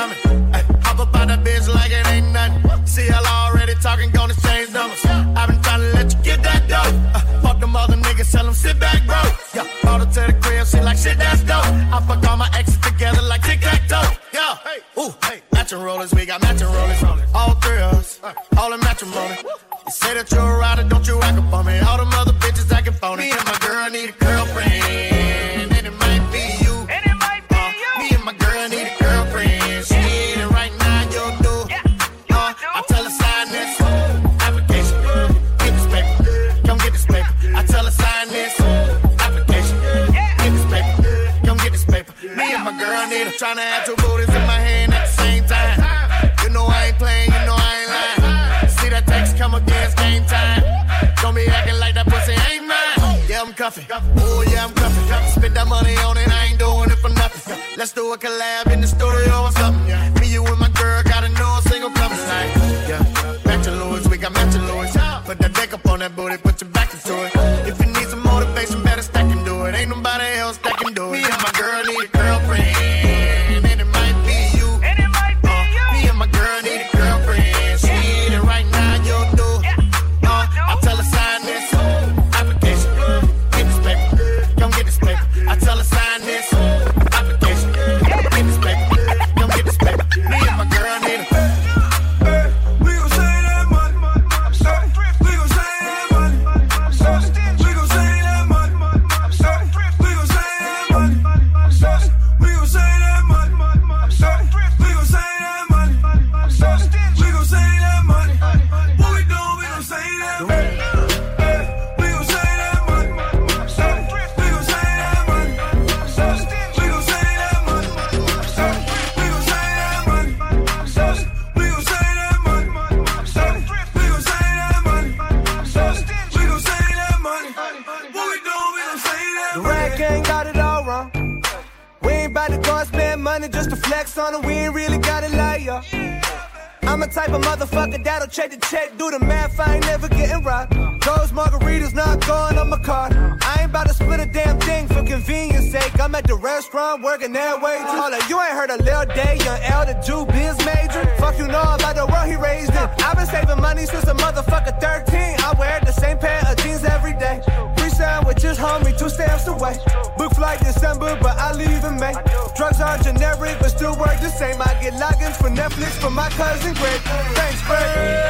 Coming. Hop up out of bitch like it ain't nothing. See, y'all already talking, gonna change the pop, I got my exes together like tic-tac-toe. Yeah, hey, ooh, hey, matching rollers, we got matching rollers. All three of us, all in matrimony. You say that you're a rider, don't you act up on me. All them other bitches acting phony. Me and my girl need a girlfriend, and it might be you. And it might be uh, you. Me and my girl need a girlfriend. She need it right now, you'll do. Yeah, you uh, do. I tell her sign this application. Get this paper, come get this paper. I tell her sign this application. Get this paper, come get this paper. Me and my girl need it. Tryna have two booties in my hand at the same time. You know I ain't playing, you know I ain't lying. That text come again, it's game time. Don't be acting like that pussy ain't mine. Yeah, I'm cuffing. Oh, yeah, I'm cuffing. Spend that money on it, I ain't doing it for nothing. Let's do a collab in the studio or something. Me, you, and my girl got a new single coming tonight. Yeah, matching Louis, we got matching Louis. Put that dick up on that booty, put your back into it. If you need some motivation, better stack and do it. Ain't nobody else that can do it. Me and my girl need a girlfriend. Check the check, do the math, I ain't never getting robbed. Those margaritas not going on my card. I ain't about to split a damn thing for convenience sake. I'm at the restaurant working that way too. Hold up, you ain't heard a Lil Day, young L, the Jew biz major. Fuck you know about the world he raised in. I've been saving money since a motherfucker thirteen. I wear the same pair of jeans every day. Free sandwiches, homie, two stamps away. Book flight December, but I leave in May. Drugs are generic, but still work the same. I get logins for Netflix from my cousin Greg. Thanks, Greg.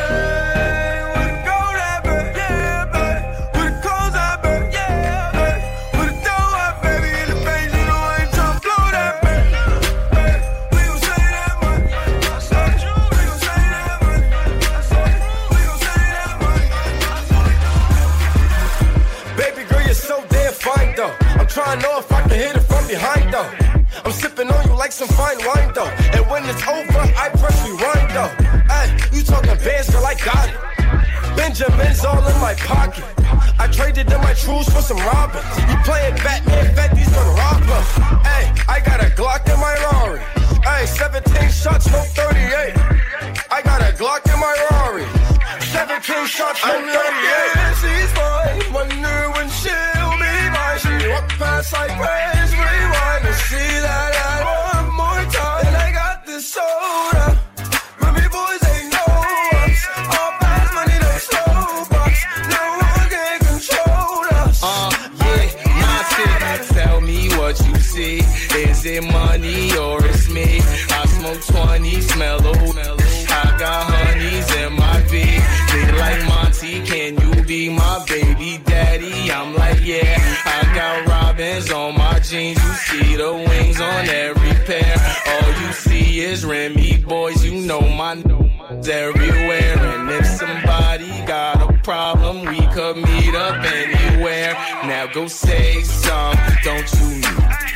I know if I can hit it from behind though. I'm sipping on you like some fine wine though. And when it's over, I press rewind though. Ay, you talking bands, girl, I got it. Benjamin's all in my pocket. I traded in my trues for some robbers. You playing Batman, fifties for the robbers. Ay, I got a Glock in my Rari. Ay, seventeen shots, no thirty-eight. I got a Glock in my Rari. seventeen shots, no thirty-eight. She's mine, wonder when she'll be. She walk past like waves, rewind and see that I one more time. And I got this soda, but me boys ain't no ups. All fast money, no slow box. No one can control us. Uh, yeah, my shit. Tell me what you see. Is it money or it's me? I smoke twenty, smell old. I got honeys in my feet. They like Monty, can you be my baby daddy? I'm like, yeah. On my jeans, you see the wings on every pair. All you see is Remy boys, you know my n****s everywhere. And if somebody got a problem, we could meet up anywhere. Now go say some, don't you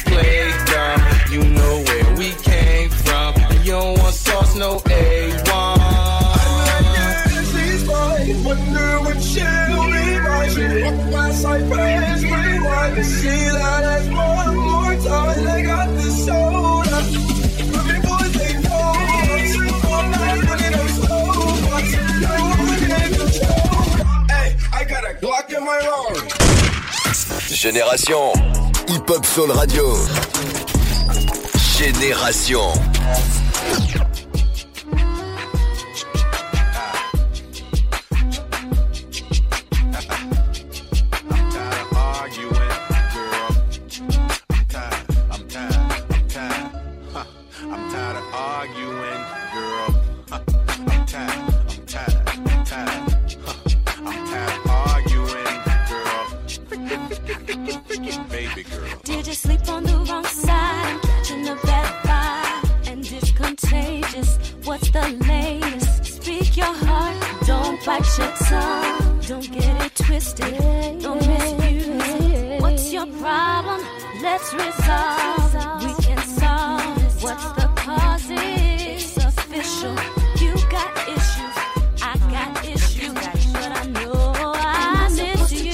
play dumb. You know where we came from, you don't want sauce, no A one. I know she's mine, wonder when she'll be mine. She walked past my face, I can see that as one more time. I got the soda, but me boys they know us. All night running them slow box. No one can control. Hey, I got a Glock in my arm. Génération Hip Hop Soul Radio. Génération. Arguing, girl, I'm tired, I'm tired. song. Don't get it twisted. Don't misuse. What's your problem? Let's resolve. We can solve what's the cause. It's official. You got issues. I got issues. But I know I miss you.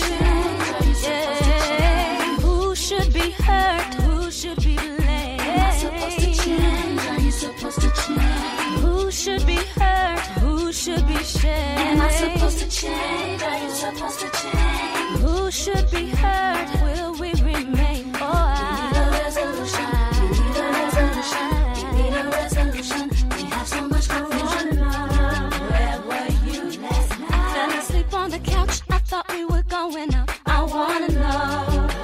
Yeah. Who should be hurt? Who should be blamed? Am I supposed to change? Are you supposed to change? Who should be hurt? Who should be shamed? Am I supposed to change? Are you supposed to change? Who should be hurt? Will we remain? Oh, I. We need a resolution. We need a resolution. We need a resolution. We have so much confusion. Where were you last night? I fell asleep on the couch. I thought we were going out. I wanna know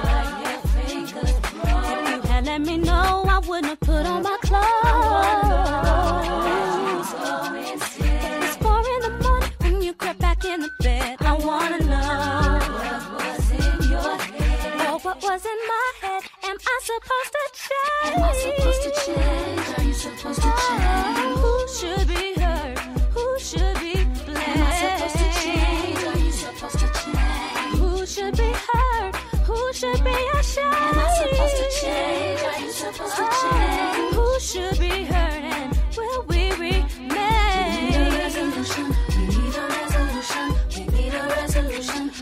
where your fingers grow. If you had let me know, I wouldn't have put on my clothes. In the bed, I wanna know what was in your head. Oh, what was in my head? Am I supposed to change? Am I supposed to change? Are you supposed to change? Oh, who should be hurt? Who should be blamed? Am I supposed to change? Are you supposed to change? Who should be hurt? Who should be ashamed? Am I supposed to change? Are you supposed to change? Oh, who should be hurt and will we remain? We need a resolution. We need a resolution.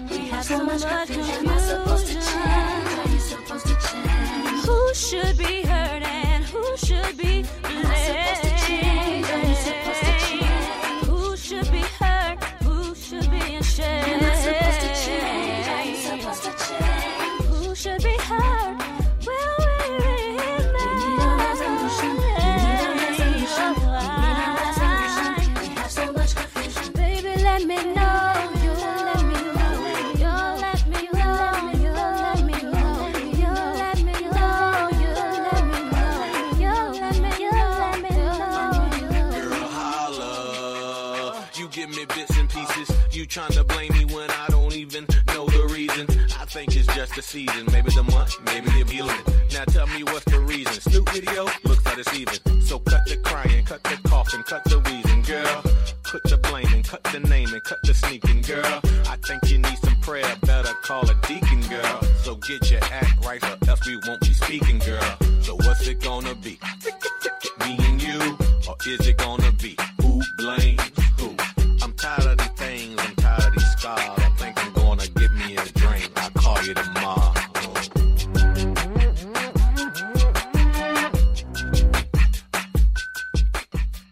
We have so, so much confusion. Am I supposed to change? Are you supposed to change? Who should be hurt and who should be blamed? Am I supposed to change? Are you supposed to change? Who should be hurt? Who should be ashamed? Am I supposed to change? Are you supposed to change? Who should be hurt? Will we remain? We need a resolution. We need a resolution. We need a resolution. We have so much confusion. Baby, let me know. Tryna blame me when I don't even know the reason. I think it's just the season, maybe the month, maybe the feeling. Now tell me what's the reason. Snoop video looks like it's even. So cut the crying, cut the coughing, cut the wheezing, girl. Cut the blaming, cut the naming, cut the sneaking, girl. I think you need some prayer, better call a deacon, girl. So get your act right or else we won't be speaking, girl. So what's it gonna be? Me and you, or is it gonna be who blame